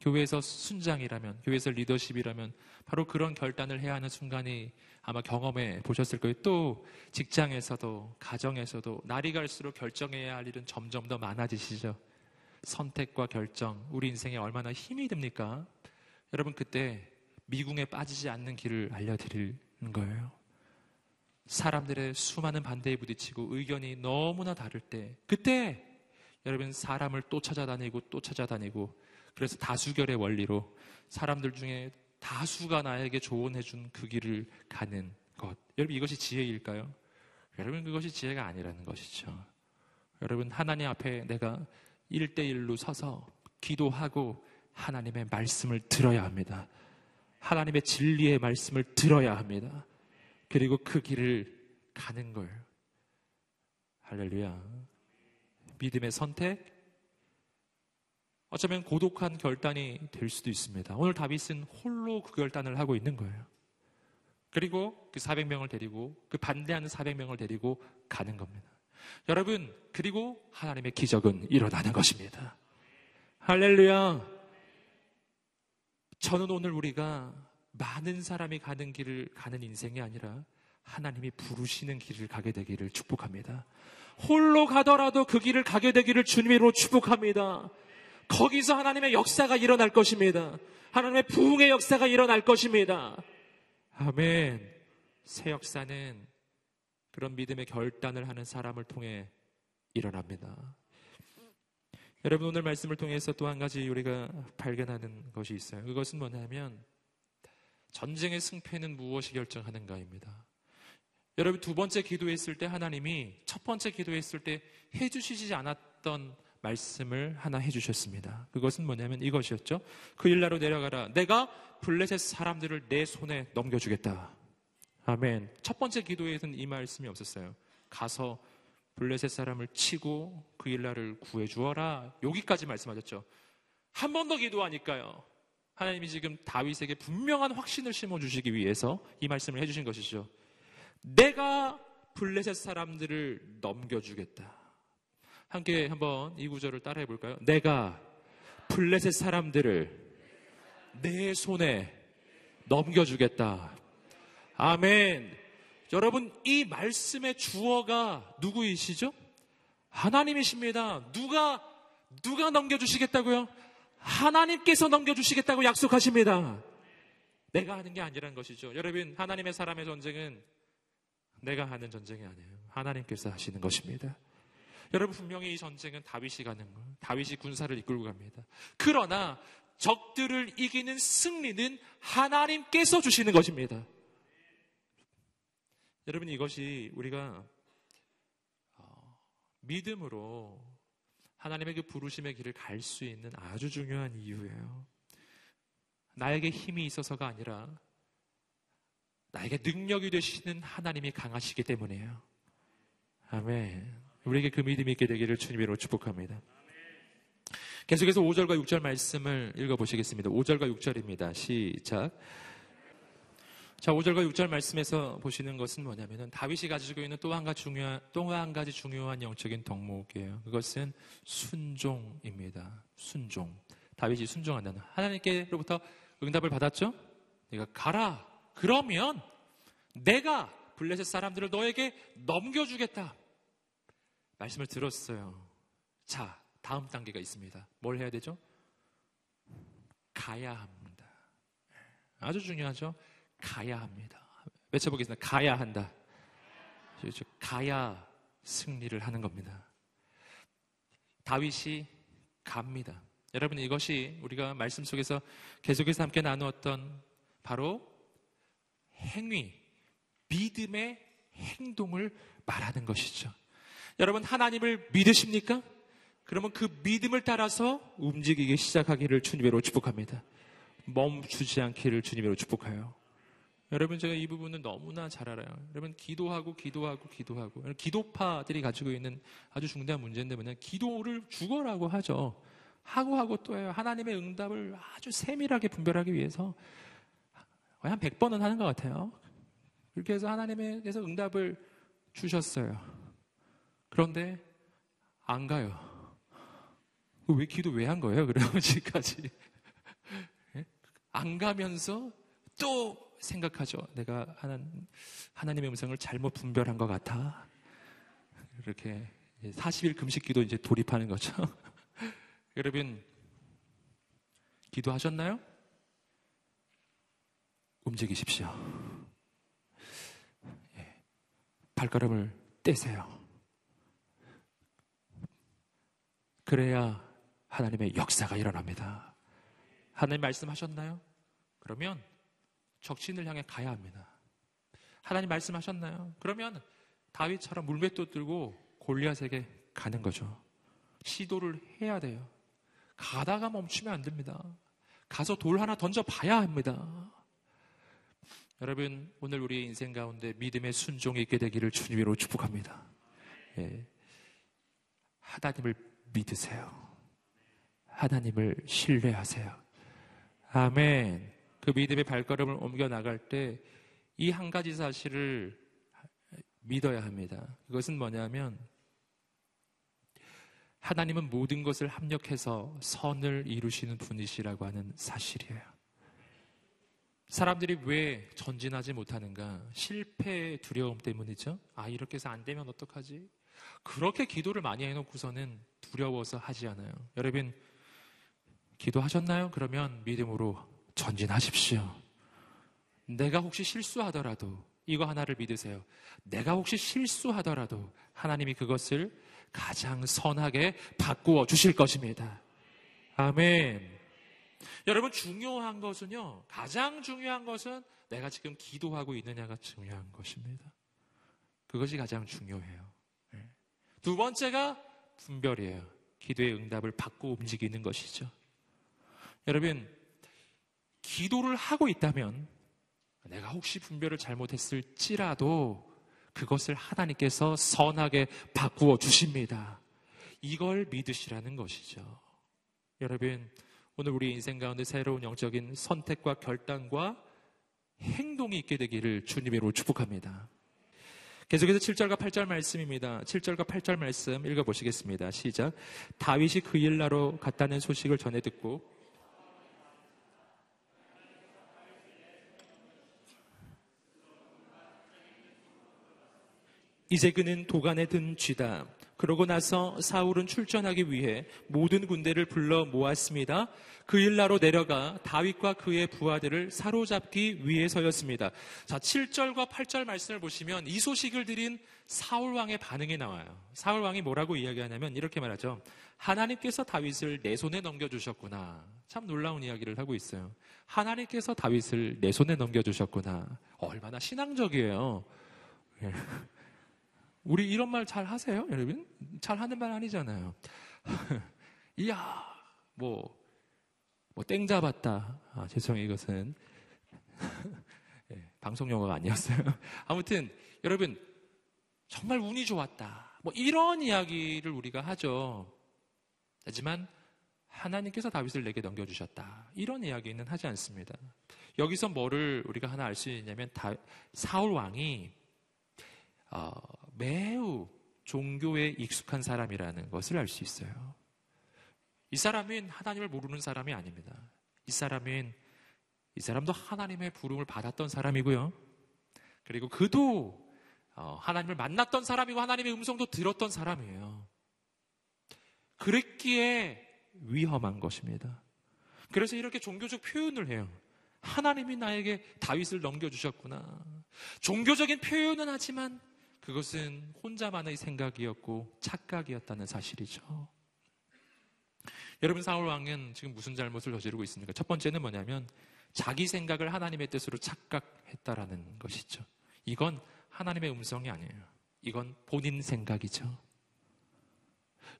교회에서 순장이라면, 교회에서 리더십이라면 바로 그런 결단을 해야 하는 순간이 아마 경험해 보셨을 거예요. 또 직장에서도, 가정에서도 날이 갈수록 결정해야 할 일은 점점 더 많아지시죠. 선택과 결정, 우리 인생에 얼마나 힘이 듭니까? 여러분, 그때 미궁에 빠지지 않는 길을 알려드리는 거예요. 사람들의 수많은 반대에 부딪히고 의견이 너무나 다를 때, 그때 여러분 사람을 또 찾아다니고 또 찾아다니고, 그래서 다수결의 원리로 사람들 중에 다수가 나에게 조언해준 그 길을 가는 것. 여러분, 이것이 지혜일까요? 여러분, 그것이 지혜가 아니라는 것이죠. 여러분, 하나님 앞에 내가 1대1로 서서 기도하고 하나님의 말씀을 들어야 합니다. 하나님의 진리의 말씀을 들어야 합니다. 그리고 그 길을 가는 거예요. 할렐루야. 믿음의 선택, 어쩌면 고독한 결단이 될 수도 있습니다. 오늘 다윗은 홀로 그 결단을 하고 있는 거예요. 그리고 그 400명을 데리고, 그 반대하는 400명을 데리고 가는 겁니다. 여러분, 그리고 하나님의 기적은 일어나는 것입니다. 할렐루야. 저는 오늘 우리가 많은 사람이 가는 길을 가는 인생이 아니라 하나님이 부르시는 길을 가게 되기를 축복합니다. 홀로 가더라도 그 길을 가게 되기를 주님으로 축복합니다. 거기서 하나님의 역사가 일어날 것입니다. 하나님의 부흥의 역사가 일어날 것입니다. 아멘. 새 역사는 그런 믿음의 결단을 하는 사람을 통해 일어납니다. 여러분, 오늘 말씀을 통해서 또 한 가지 우리가 발견하는 것이 있어요. 그것은 뭐냐면 전쟁의 승패는 무엇이 결정하는가입니다. 여러분, 두 번째 기도했을 때 하나님이 첫 번째 기도했을 때 해주시지 않았던 말씀을 하나 해주셨습니다. 그것은 뭐냐면 이것이었죠. 그일라로 내려가라. 내가 블레셋 사람들을 내 손에 넘겨주겠다. 아멘. 첫 번째 기도에는 이 말씀이 없었어요. 가서 블레셋 사람을 치고 그일라를 구해주어라. 여기까지 말씀하셨죠. 한 번 더 기도하니까요, 하나님이 지금 다윗에게 분명한 확신을 심어주시기 위해서 이 말씀을 해주신 것이죠. 내가 블레셋 사람들을 넘겨주겠다. 함께 한번 이 구절을 따라해 볼까요? 내가 블레셋 사람들을 내 손에 넘겨주겠다. 아멘. 여러분, 이 말씀의 주어가 누구이시죠? 하나님이십니다. 누가 넘겨주시겠다고요? 하나님께서 넘겨주시겠다고 약속하십니다. 내가 하는 게 아니란 것이죠. 여러분, 하나님의 사람의 전쟁은 내가 하는 전쟁이 아니에요. 하나님께서 하시는 것입니다. 여러분, 분명히 이 전쟁은 다윗이 가는 거예요. 다윗이 군사를 이끌고 갑니다. 그러나 적들을 이기는 승리는 하나님께서 주시는 것입니다. 여러분, 이것이 우리가 믿음으로 하나님의 그 부르심의 길을 갈 수 있는 아주 중요한 이유예요. 나에게 힘이 있어서가 아니라 나에게 능력이 되시는 하나님이 강하시기 때문이에요. 아멘. 우리에게 그 믿음이 있게 되기를 주님으로 축복합니다. 계속해서 5절과 6절 말씀을 읽어보시겠습니다. 5절과 6절입니다. 시작. 자, 5절과 6절 말씀에서 보시는 것은 뭐냐면은 다윗이 가지고 있는 또 한 가지 중요한 영적인 덕목이에요. 그것은 순종입니다. 순종. 다윗이 순종한다는, 하나님께로부터 응답을 받았죠? 네가 가라. 그러면 내가 블레셋 사람들을 너에게 넘겨주겠다. 말씀을 들었어요. 자, 다음 단계가 있습니다. 뭘 해야 되죠? 가야 합니다. 아주 중요하죠? 가야 합니다. 외쳐보겠습니다. 가야 한다. 가야 승리를 하는 겁니다. 다윗이 갑니다. 여러분, 이것이 우리가 말씀 속에서 계속해서 함께 나누었던 바로 행위, 믿음의 행동을 말하는 것이죠. 여러분, 하나님을 믿으십니까? 그러면 그 믿음을 따라서 움직이기 시작하기를 주님으로 축복합니다. 멈추지 않기를 주님으로 축복해요. 여러분, 제가 이 부분을 너무나 잘 알아요. 여러분, 기도하고 기도파들이 가지고 있는 아주 중대한 문제인데 뭐냐, 기도를 죽어라고 하죠. 하고 또 해요. 하나님의 응답을 아주 세밀하게 분별하기 위해서 거의 한 100번은 하는 것 같아요. 그렇게 해서 하나님께서 응답을 주셨어요. 그런데 안 가요. 왜 기도 왜 한 거예요? 그럼 지금까지 안 가면서 또 생각하죠. 내가 하나님의 음성을 잘못 분별한 것 같아. 이렇게 40일 금식기도 이제 돌입하는 거죠. 여러분, 기도하셨나요? 움직이십시오. 예. 발걸음을 떼세요. 그래야 하나님의 역사가 일어납니다. 하나님 말씀하셨나요? 그러면 적신을 향해 가야 합니다. 하나님 말씀하셨나요? 그러면 다윗처럼 물맷도 들고 골리앗에게 가는 거죠. 시도를 해야 돼요. 가다가 멈추면 안 됩니다. 가서 돌 하나 던져봐야 합니다. 여러분, 오늘 우리의 인생 가운데 믿음의 순종이 있게 되기를 주님으로 축복합니다. 예. 하나님을 믿으세요. 하나님을 신뢰하세요. 아멘. 그 믿음의 발걸음을 옮겨 나갈 때 이 한 가지 사실을 믿어야 합니다. 그것은 뭐냐면 하나님은 모든 것을 합력해서 선을 이루시는 분이시라고 하는 사실이에요. 사람들이 왜 전진하지 못하는가? 실패의 두려움 때문이죠. 아, 이렇게 해서 안 되면 어떡하지? 그렇게 기도를 많이 해놓고서는 두려워서 하지 않아요. 여러분, 기도하셨나요? 그러면 믿음으로 전진하십시오. 내가 혹시 실수하더라도 이거 하나를 믿으세요. 내가 혹시 실수하더라도 하나님이 그것을 가장 선하게 바꾸어 주실 것입니다. 아멘. 여러분, 중요한 것은요, 가장 중요한 것은 내가 지금 기도하고 있느냐가 중요한 것입니다. 그것이 가장 중요해요. 두 번째가 분별이에요. 기도의 응답을 받고 움직이는 것이죠. 여러분, 기도를 하고 있다면 내가 혹시 분별을 잘못했을지라도 그것을 하나님께서 선하게 바꾸어 주십니다. 이걸 믿으시라는 것이죠. 여러분, 오늘 우리 인생 가운데 새로운 영적인 선택과 결단과 행동이 있게 되기를 주님으로 축복합니다. 계속해서 7절과 8절 말씀입니다. 7절과 8절 말씀 읽어보시겠습니다. 시작. 다윗이 그일라로 갔다는 소식을 전해 듣고 이제 그는 도간에 든 쥐다. 그러고 나서 사울은 출전하기 위해 모든 군대를 불러 모았습니다. 그일라로 내려가 다윗과 그의 부하들을 사로잡기 위해서였습니다. 자, 7절과 8절 말씀을 보시면 이 소식을 들은 사울 왕의 반응이 나와요. 사울 왕이 뭐라고 이야기하냐면 이렇게 말하죠. 하나님께서 다윗을 내 손에 넘겨주셨구나. 참 놀라운 이야기를 하고 있어요. 하나님께서 다윗을 내 손에 넘겨주셨구나. 얼마나 신앙적이에요. 우리 이런 말 잘 하세요? 여러분? 잘 하는 말 아니잖아요. 이야, 땡 잡았다. 아, 죄송해요. 이것은 방송 용어가 아니었어요. 아무튼, 여러분, 정말 운이 좋았다. 이런 이야기를 우리가 하죠. 하지만, 하나님께서 다윗을 내게 넘겨주셨다. 이런 이야기는 하지 않습니다. 여기서 뭐를 우리가 하나 알 수 있냐면, 사울 왕이 매우 종교에 익숙한 사람이라는 것을 알 수 있어요. 이 사람은 하나님을 모르는 사람이 아닙니다. 이 사람도 하나님의 부름을 받았던 사람이고요. 그리고 그도 하나님을 만났던 사람이고 하나님의 음성도 들었던 사람이에요. 그랬기에 위험한 것입니다. 그래서 이렇게 종교적 표현을 해요. 하나님이 나에게 다윗을 넘겨주셨구나. 종교적인 표현은 하지만 그것은 혼자만의 생각이었고 착각이었다는 사실이죠. 여러분, 사울 왕은 지금 무슨 잘못을 저지르고 있습니까? 첫 번째는 뭐냐면 자기 생각을 하나님의 뜻으로 착각했다라는 것이죠. 이건 하나님의 음성이 아니에요. 이건 본인 생각이죠.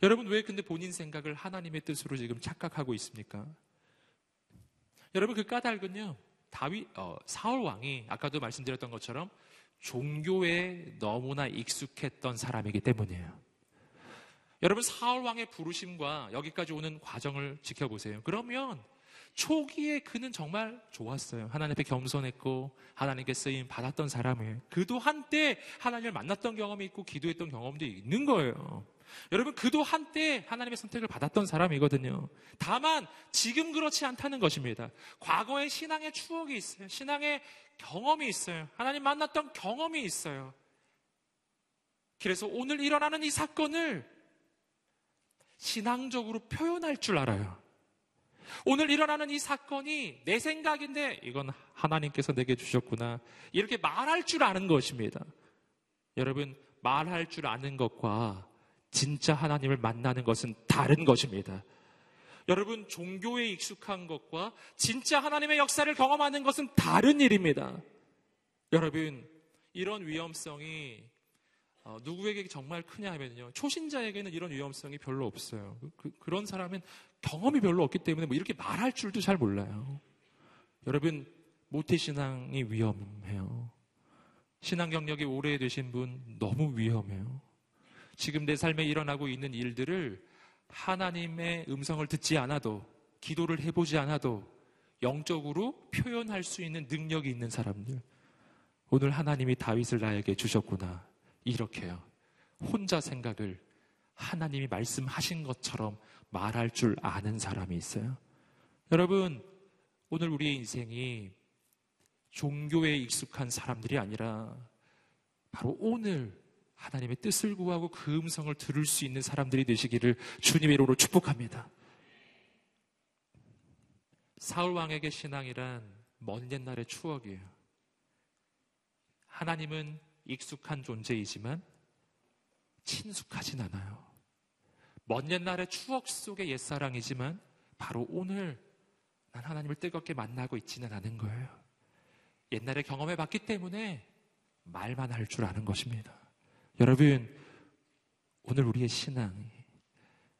여러분, 왜 근데 본인 생각을 하나님의 뜻으로 지금 착각하고 있습니까? 여러분, 그 까닭은요, 사울 왕이 아까도 말씀드렸던 것처럼 종교에 너무나 익숙했던 사람이기 때문이에요. 여러분, 사울 왕의 부르심과 여기까지 오는 과정을 지켜보세요. 그러면 초기에 그는 정말 좋았어요. 하나님 앞에 겸손했고 하나님께 쓰임 받았던 사람이에요. 그도 한때 하나님을 만났던 경험이 있고 기도했던 경험도 있는 거예요. 여러분, 그도 한때 하나님의 선택을 받았던 사람이거든요. 다만 지금 그렇지 않다는 것입니다. 과거에 신앙의 추억이 있어요. 신앙의 경험이 있어요. 하나님 만났던 경험이 있어요. 그래서 오늘 일어나는 이 사건을 신앙적으로 표현할 줄 알아요. 오늘 일어나는 이 사건이 내 생각인데 이건 하나님께서 내게 주셨구나, 이렇게 말할 줄 아는 것입니다. 여러분, 말할 줄 아는 것과 진짜 하나님을 만나는 것은 다른 것입니다. 여러분, 종교에 익숙한 것과 진짜 하나님의 역사를 경험하는 것은 다른 일입니다. 여러분, 이런 위험성이 누구에게 정말 크냐 하면요, 초신자에게는 이런 위험성이 별로 없어요. 그런 사람은 경험이 별로 없기 때문에 뭐 이렇게 말할 줄도 잘 몰라요. 여러분, 모태신앙이 위험해요. 신앙 경력이 오래되신 분 너무 위험해요. 지금 내 삶에 일어나고 있는 일들을 하나님의 음성을 듣지 않아도, 기도를 해보지 않아도 영적으로 표현할 수 있는 능력이 있는 사람들, 오늘 하나님이 다윗을 나에게 주셨구나, 이렇게요, 혼자 생각을 하나님이 말씀하신 것처럼 말할 줄 아는 사람이 있어요. 여러분, 오늘 우리의 인생이 종교에 익숙한 사람들이 아니라 바로 오늘 하나님의 뜻을 구하고 그 음성을 들을 수 있는 사람들이 되시기를 주님의 이름으로 축복합니다. 사울 왕에게 신앙이란 먼 옛날의 추억이에요. 하나님은 익숙한 존재이지만 친숙하진 않아요. 먼 옛날의 추억 속의 옛사랑이지만 바로 오늘 난 하나님을 뜨겁게 만나고 있지는 않은 거예요. 옛날에 경험해봤기 때문에 말만 할 줄 아는 것입니다. 여러분, 오늘 우리의 신앙이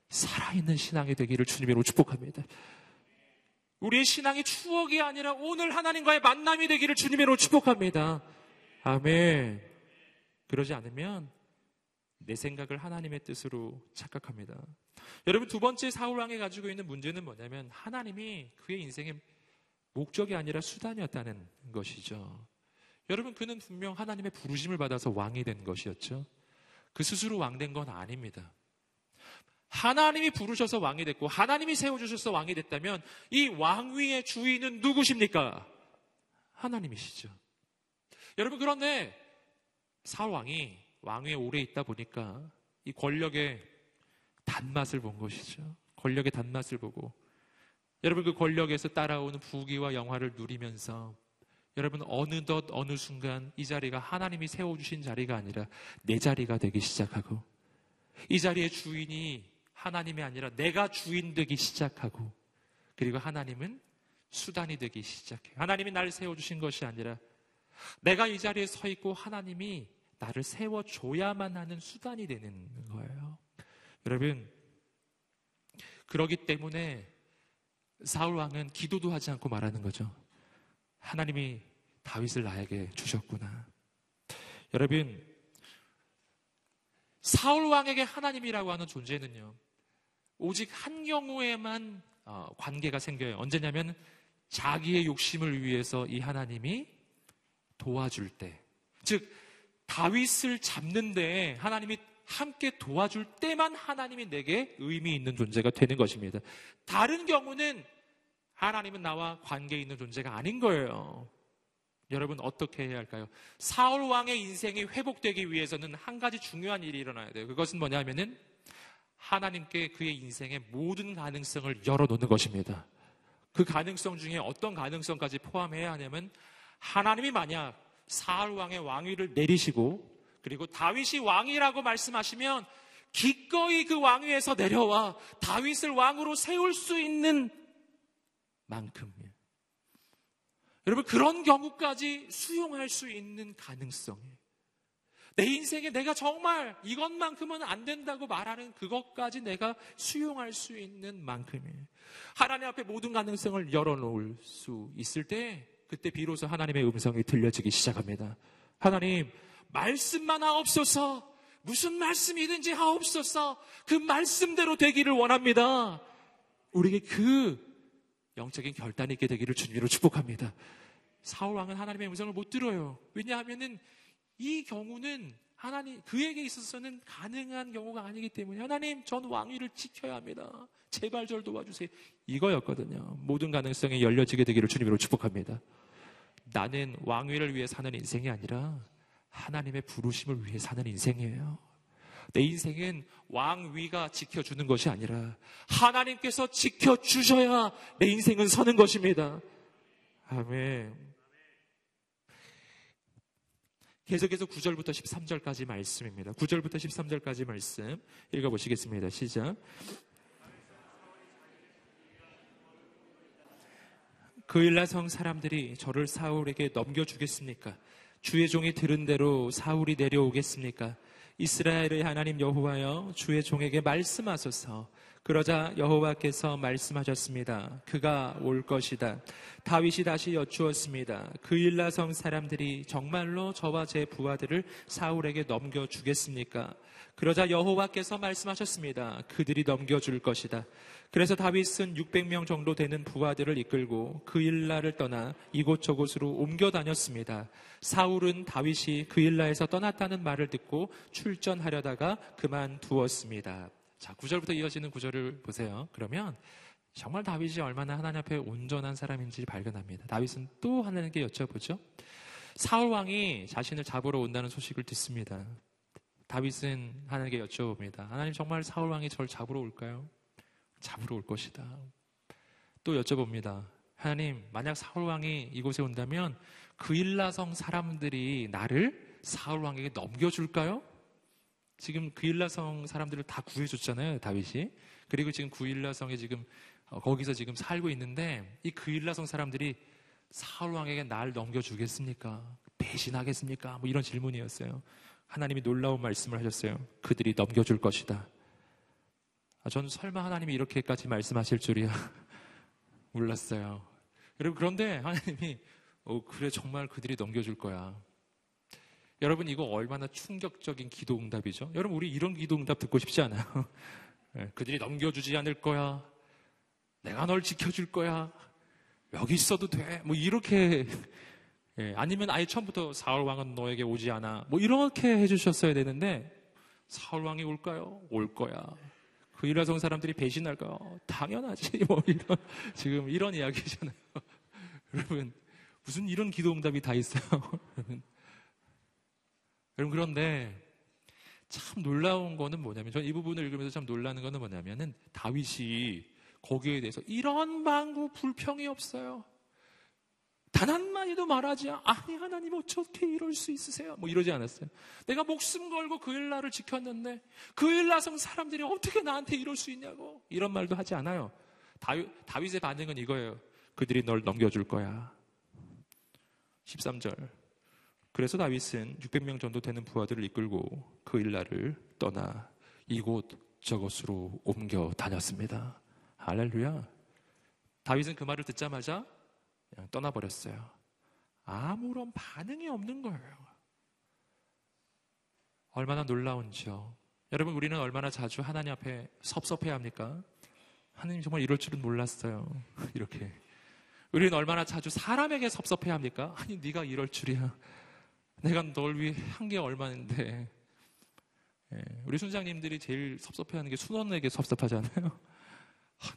살아있는 신앙이 되기를 주님으로 축복합니다. 우리의 신앙이 추억이 아니라 오늘 하나님과의 만남이 되기를 주님으로 축복합니다. 아멘. 그러지 않으면 내 생각을 하나님의 뜻으로 착각합니다. 여러분, 두 번째 사울 왕이 가지고 있는 문제는 뭐냐면 하나님이 그의 인생의 목적이 아니라 수단이었다는 것이죠. 여러분, 그는 분명 하나님의 부르심을 받아서 왕이 된 것이었죠. 그 스스로 왕 된 건 아닙니다. 하나님이 부르셔서 왕이 됐고 하나님이 세워주셔서 왕이 됐다면 이 왕위의 주인은 누구십니까? 하나님이시죠. 여러분, 그런데 사울 왕이 왕위에 오래 있다 보니까 이 권력의 단맛을 본 것이죠. 권력의 단맛을 보고 여러분, 그 권력에서 따라오는 부귀와 영화를 누리면서 여러분, 어느덧 어느 순간 이 자리가 하나님이 세워주신 자리가 아니라 내 자리가 되기 시작하고, 이 자리의 주인이 하나님이 아니라 내가 주인 되기 시작하고, 그리고 하나님은 수단이 되기 시작해요. 하나님이 나를 세워주신 것이 아니라 내가 이 자리에 서 있고 하나님이 나를 세워줘야만 하는 수단이 되는 거예요. 여러분, 그러기 때문에 사울 왕은 기도도 하지 않고 말하는 거죠. 하나님이 다윗을 나에게 주셨구나. 여러분, 사울 왕에게 하나님이라고 하는 존재는요, 오직 한 경우에만 관계가 생겨요. 언제냐면 자기의 욕심을 위해서 이 하나님이 도와줄 때, 즉 다윗을 잡는데 하나님이 함께 도와줄 때만 하나님이 내게 의미 있는 존재가 되는 것입니다. 다른 경우는 하나님은 나와 관계 있는 존재가 아닌 거예요. 여러분, 어떻게 해야 할까요? 사울 왕의 인생이 회복되기 위해서는 한 가지 중요한 일이 일어나야 돼요. 그것은 뭐냐면은 하나님께 그의 인생의 모든 가능성을 열어놓는 것입니다. 그 가능성 중에 어떤 가능성까지 포함해야 하냐면, 하나님이 만약 사울 왕의 왕위를 내리시고 그리고 다윗이 왕이라고 말씀하시면 기꺼이 그 왕위에서 내려와 다윗을 왕으로 세울 수 있는 만큼, 여러분, 그런 경우까지 수용할 수 있는 가능성이에요. 내 인생에 내가 정말 이것만큼은 안 된다고 말하는 그것까지 내가 수용할 수 있는 만큼이에요. 하나님 앞에 모든 가능성을 열어놓을 수 있을 때, 그때 비로소 하나님의 음성이 들려지기 시작합니다. 하나님, 말씀만 하옵소서. 무슨 말씀이든지 하옵소서. 그 말씀대로 되기를 원합니다. 우리에게 그 영적인 결단이 있게 되기를 주님으로 축복합니다. 사울 왕은 하나님의 음성을 못 들어요. 왜냐하면은 이 경우는 하나님, 그에게 있어서는 가능한 경우가 아니기 때문에 하나님, 전 왕위를 지켜야 합니다. 제발 저를 도와주세요. 이거였거든요. 모든 가능성이 열려지게 되기를 주님으로 축복합니다. 나는 왕위를 위해 사는 인생이 아니라 하나님의 부르심을 위해 사는 인생이에요. 내 인생은 왕위가 지켜주는 것이 아니라 하나님께서 지켜주셔야 내 인생은 서는 것입니다. 아멘. 계속해서 9절부터 13절까지 말씀입니다. 9절부터 13절까지 말씀 읽어보시겠습니다. 시작. 그일라 성 사람들이 저를 사울에게 넘겨주겠습니까? 주의 종이 들은 대로 사울이 내려오겠습니까? 이스라엘의 하나님 여호와여, 주의 종에게 말씀하소서. 그러자 여호와께서 말씀하셨습니다. 그가 올 것이다. 다윗이 다시 여쭈었습니다. 그일라 성 사람들이 정말로 저와 제 부하들을 사울에게 넘겨주겠습니까? 그러자 여호와께서 말씀하셨습니다. 그들이 넘겨줄 것이다. 그래서 다윗은 600명 정도 되는 부하들을 이끌고 그일라를 떠나 이곳저곳으로 옮겨 다녔습니다. 사울은 다윗이 그일라에서 떠났다는 말을 듣고 출전하려다가 그만두었습니다. 자, 9절부터 이어지는 구절을 보세요. 그러면 정말 다윗이 얼마나 하나님 앞에 온전한 사람인지 발견합니다. 다윗은 또 하나님께 여쭤보죠. 사울 왕이 자신을 잡으러 온다는 소식을 듣습니다. 다윗은 하나님께 여쭤봅니다. 하나님, 정말 사울 왕이 저를 잡으러 올까요? 잡으러 올 것이다. 또 여쭤봅니다. 하나님, 만약 사울 왕이 이곳에 온다면 그일라성 사람들이 나를 사울 왕에게 넘겨줄까요? 지금 그일라성 사람들을 다 구해줬잖아요, 다윗이. 그리고 지금 그일라성에 지금 거기서 지금 살고 있는데 이 그일라성 사람들이 사울 왕에게 날 넘겨주겠습니까? 배신하겠습니까? 뭐 이런 질문이었어요. 하나님이 놀라운 말씀을 하셨어요. 그들이 넘겨줄 것이다. 저는 설마 하나님이 이렇게까지 말씀하실 줄이야 몰랐어요. 여러분, 그런데 하나님이 그래, 정말 그들이 넘겨줄 거야. 여러분, 이거 얼마나 충격적인 기도응답이죠? 여러분, 우리 이런 기도응답 듣고 싶지 않아요? 그들이 넘겨주지 않을 거야. 내가 널 지켜줄 거야. 여기 있어도 돼. 뭐 이렇게. 아니면 아예 처음부터 사울왕은 너에게 오지 않아. 뭐 이렇게 해주셨어야 되는데 사울왕이 올까요? 올 거야. 그일라 성 사람들이 배신할까요? 당연하지. 뭐 이런, 지금 이런 이야기잖아요. 여러분, 무슨 이런 기도응답이 다 있어요. 여러분, 그런데 참 놀라운 거는 뭐냐면, 저는 이 부분을 읽으면서 참 놀라는 거는 뭐냐면은 다윗이 거기에 대해서 이런 망구 불평이 없어요. 단 한마디도 말하지 아니 하나님 어떻게 이럴 수 있으세요? 뭐 이러지 않았어요. 내가 목숨 걸고 그일라를 지켰는데 그일라성 사람들이 어떻게 나한테 이럴 수 있냐고 이런 말도 하지 않아요. 다윗의 반응은 이거예요. 그들이 널 넘겨줄 거야. 13절. 그래서 다윗은 600명 정도 되는 부하들을 이끌고 그일라를 떠나 이곳저곳으로 옮겨 다녔습니다. 할렐루야. 다윗은 그 말을 듣자마자 그냥 떠나버렸어요. 아무런 반응이 없는 거예요. 얼마나 놀라운지요. 여러분, 우리는 얼마나 자주 하나님 앞에 섭섭해야 합니까? 하나님, 정말 이럴 줄은 몰랐어요. 이렇게. 우리는 얼마나 자주 사람에게 섭섭해야 합니까? 아니, 네가 이럴 줄이야. 내가 널 위해 한 게 얼마인데. 우리 순장님들이 제일 섭섭해하는 게 순원에게 섭섭하잖아요.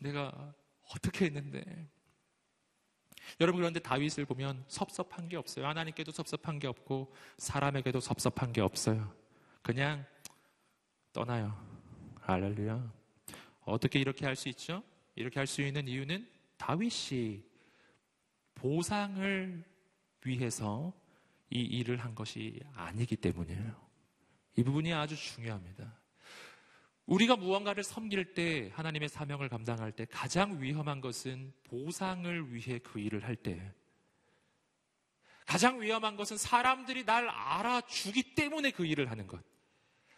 내가 어떻게 했는데. 여러분, 그런데 다윗을 보면 섭섭한 게 없어요. 하나님께도 섭섭한 게 없고 사람에게도 섭섭한 게 없어요. 그냥 떠나요. 할렐루야. 어떻게 이렇게 할 수 있죠? 이렇게 할 수 있는 이유는 다윗이 보상을 위해서 이 일을 한 것이 아니기 때문이에요. 이 부분이 아주 중요합니다. 우리가 무언가를 섬길 때, 하나님의 사명을 감당할 때 가장 위험한 것은 보상을 위해 그 일을 할 때, 가장 위험한 것은 사람들이 날 알아주기 때문에 그 일을 하는 것,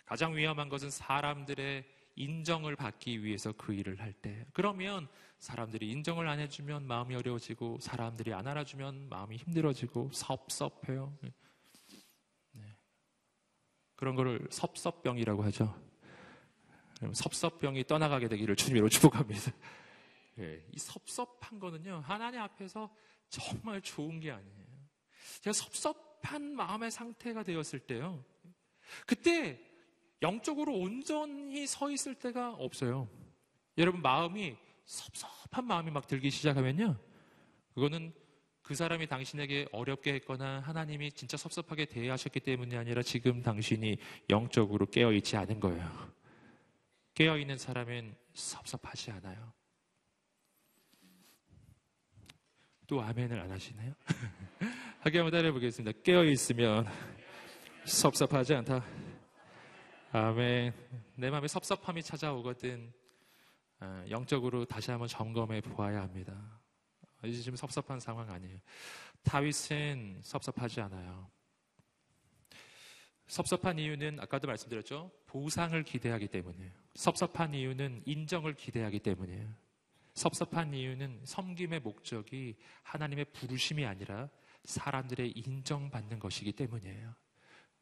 가장 위험한 것은 사람들의 인정을 받기 위해서 그 일을 할 때. 그러면 사람들이 인정을 안 해주면 마음이 어려워지고, 사람들이 안 알아주면 마음이 힘들어지고 섭섭해요. 그런 거를 섭섭병이라고 하죠. 섭섭병이 떠나가게 되기를 주님으로 축복합니다. 이 섭섭한 거는요, 하나님 앞에서 정말 좋은 게 아니에요. 제가 섭섭한 마음의 상태가 되었을 때요, 그때 영적으로 온전히 서 있을 때가 없어요. 여러분 마음이 섭섭한 마음이 막 들기 시작하면요, 그거는 그 사람이 당신에게 어렵게 했거나 하나님이 진짜 섭섭하게 대하셨기 때문이 아니라 지금 당신이 영적으로 깨어있지 않은 거예요. 깨어있는 사람은 섭섭하지 않아요. 또 아멘을 안 하시나요? 하게 한번 따라해보겠습니다. 깨어있으면 섭섭하지 않다. 아멘. 내 마음에 섭섭함이 찾아오거든 영적으로 다시 한번 점검해 보아야 합니다. 이제 지금 섭섭한 상황 아니에요. 다윗은 섭섭하지 않아요. 섭섭한 이유는 아까도 말씀드렸죠. 보상을 기대하기 때문이에요. 섭섭한 이유는 인정을 기대하기 때문이에요. 섭섭한 이유는 섬김의 목적이 하나님의 부르심이 아니라 사람들의 인정받는 것이기 때문이에요.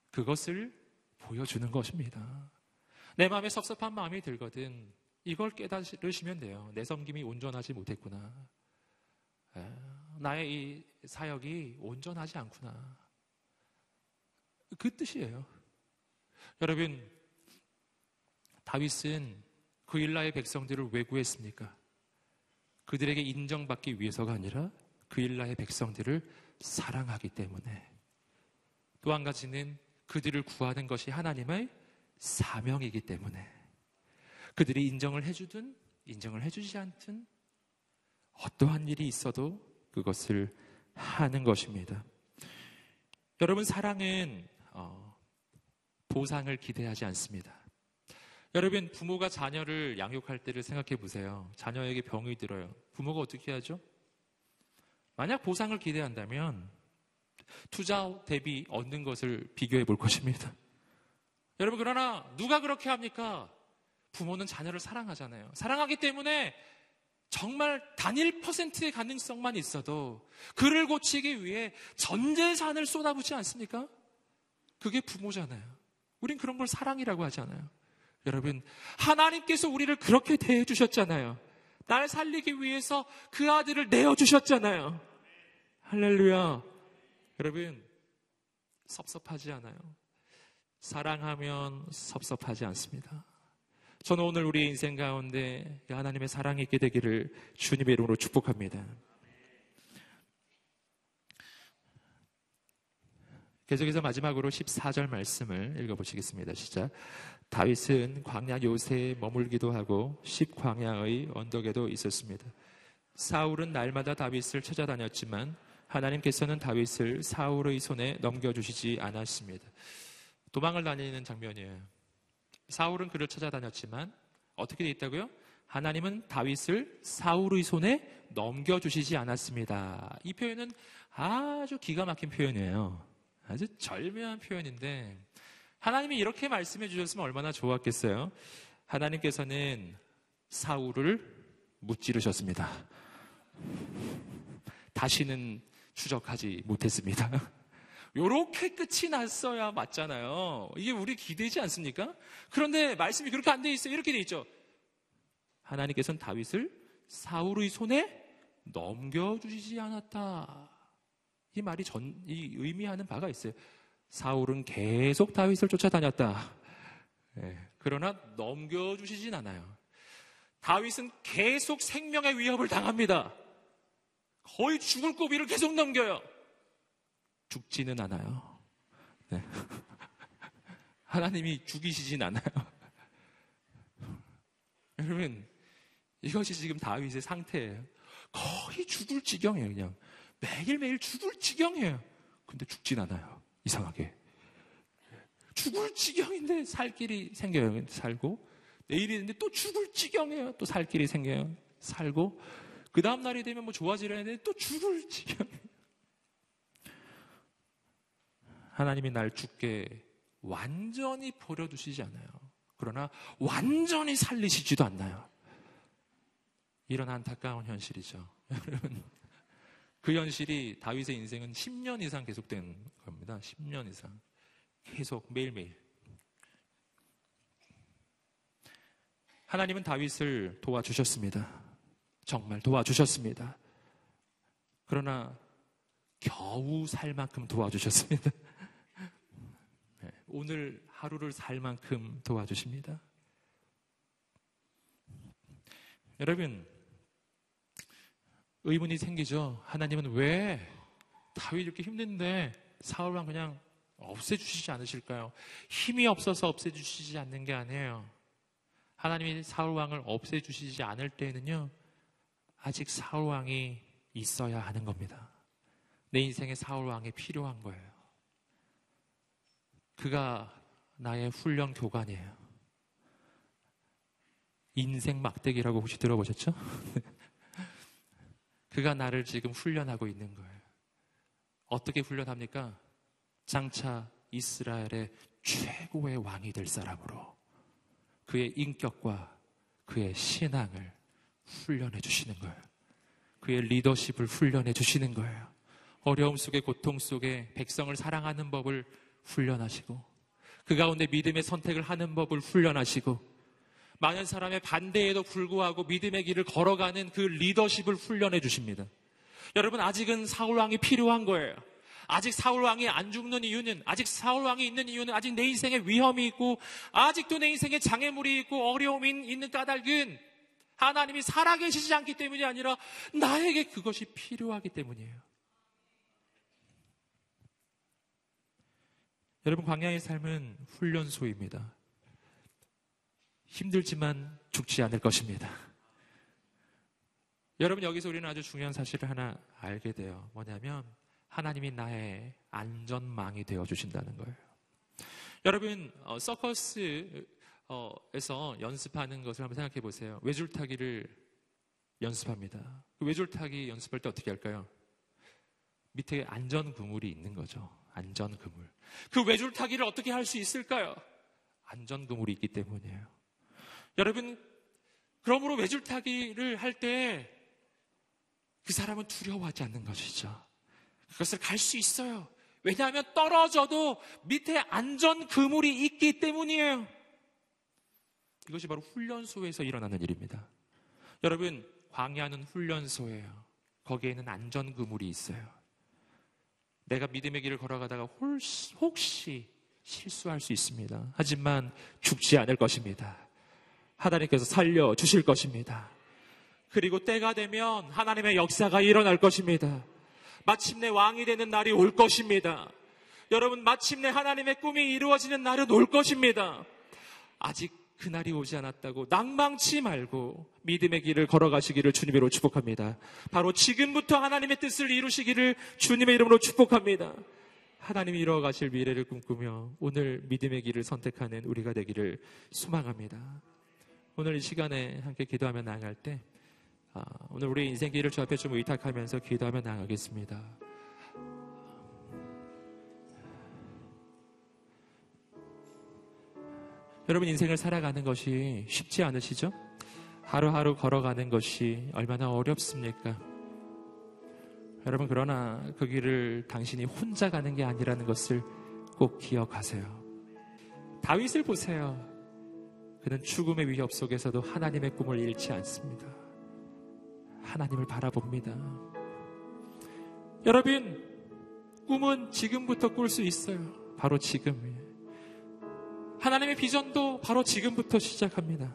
그것을 보여주는 것입니다. 내 마음에 섭섭한 마음이 들거든 이걸 깨달으시면 돼요. 내 섬김이 온전하지 못했구나. 나의 이 사역이 온전하지 않구나. 그 뜻이에요. 여러분, 다윗은 그일라의 백성들을 왜 구했습니까? 그들에게 인정받기 위해서가 아니라 그일라의 백성들을 사랑하기 때문에. 또 한 가지는 그들을 구하는 것이 하나님의 사명이기 때문에. 그들이 인정을 해주든 인정을 해주지 않든 어떠한 일이 있어도 그것을 하는 것입니다. 여러분, 사랑은 보상을 기대하지 않습니다. 여러분, 부모가 자녀를 양육할 때를 생각해 보세요. 자녀에게 병이 들어요. 부모가 어떻게 하죠? 만약 보상을 기대한다면 투자 대비 얻는 것을 비교해 볼 것입니다. 여러분, 그러나 누가 그렇게 합니까? 부모는 자녀를 사랑하잖아요. 사랑하기 때문에 정말 단일 퍼센트의 가능성만 있어도 그를 고치기 위해 전 재산을 쏟아붓지 않습니까? 그게 부모잖아요. 우린 그런 걸 사랑이라고 하잖아요. 여러분, 하나님께서 우리를 그렇게 대해주셨잖아요. 날 살리기 위해서 그 아들을 내어주셨잖아요. 할렐루야. 여러분, 섭섭하지 않아요. 사랑하면 섭섭하지 않습니다. 저는 오늘 우리의 인생 가운데 하나님의 사랑이 있게 되기를 주님의 이름으로 축복합니다. 계속해서 마지막으로 14절 말씀을 읽어보시겠습니다. 시작. 다윗은 광야 요새에 머물기도 하고 십광야의 언덕에도 있었습니다. 사울은 날마다 다윗을 찾아다녔지만 하나님께서는 다윗을 사울의 손에 넘겨주시지 않았습니다. 도망을 다니는 장면이에요. 사울은 그를 찾아다녔지만 어떻게 되어 있다고요? 하나님은 다윗을 사울의 손에 넘겨주시지 않았습니다. 이 표현은 아주 기가 막힌 표현이에요. 아주 절묘한 표현인데 하나님이 이렇게 말씀해 주셨으면 얼마나 좋았겠어요? 하나님께서는 사울을 무찌르셨습니다. 다시는 추적하지 못했습니다. 요렇게 끝이 났어야 맞잖아요. 이게 우리 기대지 않습니까? 그런데 말씀이 그렇게 안 돼 있어요. 이렇게 돼 있죠. 하나님께서는 다윗을 사울의 손에 넘겨주시지 않았다. 이 말이 이 의미하는 바가 있어요. 사울은 계속 다윗을 쫓아다녔다. 그러나 넘겨주시진 않아요. 다윗은 계속 생명의 위협을 당합니다. 거의 죽을 고비를 계속 넘겨요. 죽지는 않아요. 네. 하나님이 죽이시진 않아요. 여러분, 이것이 지금 다윗의 상태예요. 거의 죽을 지경이에요. 그냥 매일매일 죽을 지경이에요. 근데 죽진 않아요. 이상하게 죽을 지경인데 살 길이 생겨요. 살고 내일이 되는데 또 죽을 지경이에요. 또 살 길이 생겨요. 살고 그 다음 날이 되면 뭐 좋아지려 했는데 또 죽을 지경이에요. 하나님이 날 죽게 완전히 버려두시지 않아요. 그러나 완전히 살리시지도 않나요. 이런 안타까운 현실이죠. 여러분, 그 현실이 다윗의 인생은 10년 이상 계속된 겁니다. 10년 이상 계속 매일매일. 하나님은 다윗을 도와주셨습니다. 정말 도와주셨습니다. 그러나 겨우 살 만큼 도와주셨습니다. 오늘 하루를 살 만큼 도와주십니다. 여러분, 의문이 생기죠. 하나님은 왜 다윗 이렇게 힘든데 사울만 그냥 없애주시지 않으실까요? 힘이 없어서 없애주시지 않는 게 아니에요. 하나님이 사울왕을 없애주시지 않을 때에는요, 아직 사울왕이 있어야 하는 겁니다. 내 인생에 사울왕이 필요한 거예요. 그가 나의 훈련 교관이에요. 인생 막대기라고 혹시 들어보셨죠? 그가 나를 지금 훈련하고 있는 거예요. 어떻게 훈련합니까? 장차 이스라엘의 최고의 왕이 될 사람으로 그의 인격과 그의 신앙을 훈련해 주시는 거예요. 그의 리더십을 훈련해 주시는 거예요. 어려움 속에, 고통 속에 백성을 사랑하는 법을 훈련하시고, 그 가운데 믿음의 선택을 하는 법을 훈련하시고, 많은 사람의 반대에도 불구하고 믿음의 길을 걸어가는 그 리더십을 훈련해 주십니다. 여러분, 아직은 사울왕이 필요한 거예요. 아직 사울왕이 안 죽는 이유는, 아직 사울왕이 있는 이유는, 아직 내 인생에 위험이 있고, 아직도 내 인생에 장애물이 있고 어려움이 있는 까닭은 하나님이 살아계시지 않기 때문이 아니라 나에게 그것이 필요하기 때문이에요. 여러분, 광야의 삶은 훈련소입니다. 힘들지만 죽지 않을 것입니다. 여러분, 여기서 우리는 아주 중요한 사실을 하나 알게 돼요. 뭐냐면 하나님이 나의 안전망이 되어주신다는 거예요. 여러분, 서커스에서 연습하는 것을 한번 생각해 보세요. 외줄타기를 연습합니다. 그 외줄타기 연습할 때 어떻게 할까요? 밑에 안전그물이 있는 거죠. 안전그물. 그 외줄타기를 어떻게 할 수 있을까요? 안전그물이 있기 때문이에요. 여러분, 그러므로 외줄타기를 할 때 그 사람은 두려워하지 않는 것이죠. 그것을 갈 수 있어요. 왜냐하면 떨어져도 밑에 안전 그물이 있기 때문이에요. 이것이 바로 훈련소에서 일어나는 일입니다. 여러분, 광야는 훈련소예요. 거기에는 안전 그물이 있어요. 내가 믿음의 길을 걸어가다가 혹시 실수할 수 있습니다. 하지만 죽지 않을 것입니다. 하나님께서 살려주실 것입니다. 그리고 때가 되면 하나님의 역사가 일어날 것입니다. 마침내 왕이 되는 날이 올 것입니다. 여러분, 마침내 하나님의 꿈이 이루어지는 날은 올 것입니다. 아직 그날이 오지 않았다고 낭망치 말고 믿음의 길을 걸어가시기를 주님으로 축복합니다. 바로 지금부터 하나님의 뜻을 이루시기를 주님의 이름으로 축복합니다. 하나님이 이루어가실 미래를 꿈꾸며 오늘 믿음의 길을 선택하는 우리가 되기를 소망합니다. 오늘 이 시간에 함께 기도하며 나아갈 때, 오늘 우리의 인생길을 주 앞에 좀 의탁하면서 기도하며 나아가겠습니다. 여러분, 인생을 살아가는 것이 쉽지 않으시죠? 하루하루 걸어가는 것이 얼마나 어렵습니까? 여러분, 그러나 그 길을 당신이 혼자 가는 게 아니라는 것을 꼭 기억하세요. 다윗을 보세요. 그는 죽음의 위협 속에서도 하나님의 꿈을 잃지 않습니다. 하나님을 바라봅니다. 여러분, 꿈은 지금부터 꿀 수 있어요. 바로 지금. 하나님의 비전도 바로 지금부터 시작합니다.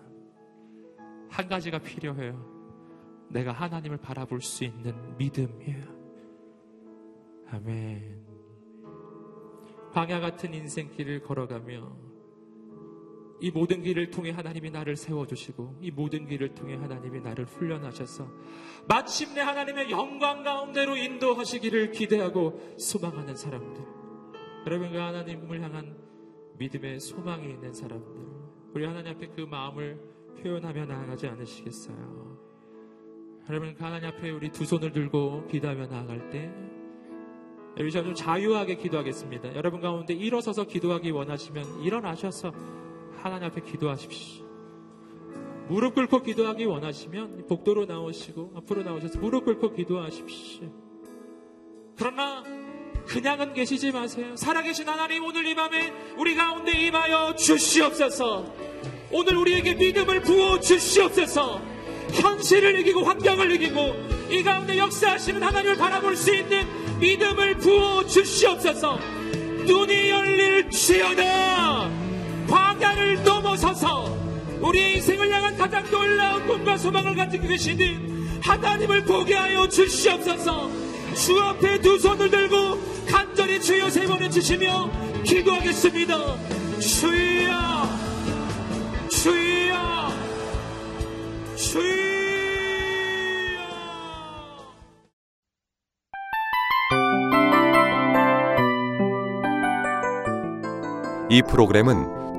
한 가지가 필요해요. 내가 하나님을 바라볼 수 있는 믿음이에요. 아멘. 광야 같은 인생길을 걸어가며 이 모든 길을 통해 하나님이 나를 세워주시고, 이 모든 길을 통해 하나님이 나를 훈련하셔서 마침내 하나님의 영광 가운데로 인도하시기를 기대하고 소망하는 사람들, 여러분과 하나님을 향한 믿음의 소망이 있는 사람들, 우리 하나님 앞에 그 마음을 표현하며 나아가지 않으시겠어요? 여러분, 하나님 앞에 우리 두 손을 들고 기도하며 나아갈 때, 여러분, 좀 자유하게 기도하겠습니다. 여러분 가운데 일어서서 기도하기 원하시면 일어나셔서 하나님 앞에 기도하십시오. 무릎 꿇고 기도하기 원하시면 복도로 나오시고 앞으로 나오셔서 무릎 꿇고 기도하십시오. 그러나 그냥은 계시지 마세요. 살아계신 하나님, 오늘 이 밤에 우리 가운데 임하여 주시옵소서. 오늘 우리에게 믿음을 부어 주시옵소서. 현실을 이기고 환경을 이기고 이 가운데 역사하시는 하나님을 바라볼 수 있는 믿음을 부어 주시옵소서. 눈이 열릴 지어다. 광야를 넘어서서 우리의 인생을 향한 가장 놀라운 꿈과 소망을 가지고 계시는 하나님을 보게 하여 주시옵소서. 주 앞에 두 손을 들고 간절히 주여 세 번을 치시며 기도하겠습니다. 주여, 주여, 주여. 이 프로그램은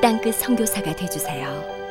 땅끝 선교사가 되어주세요.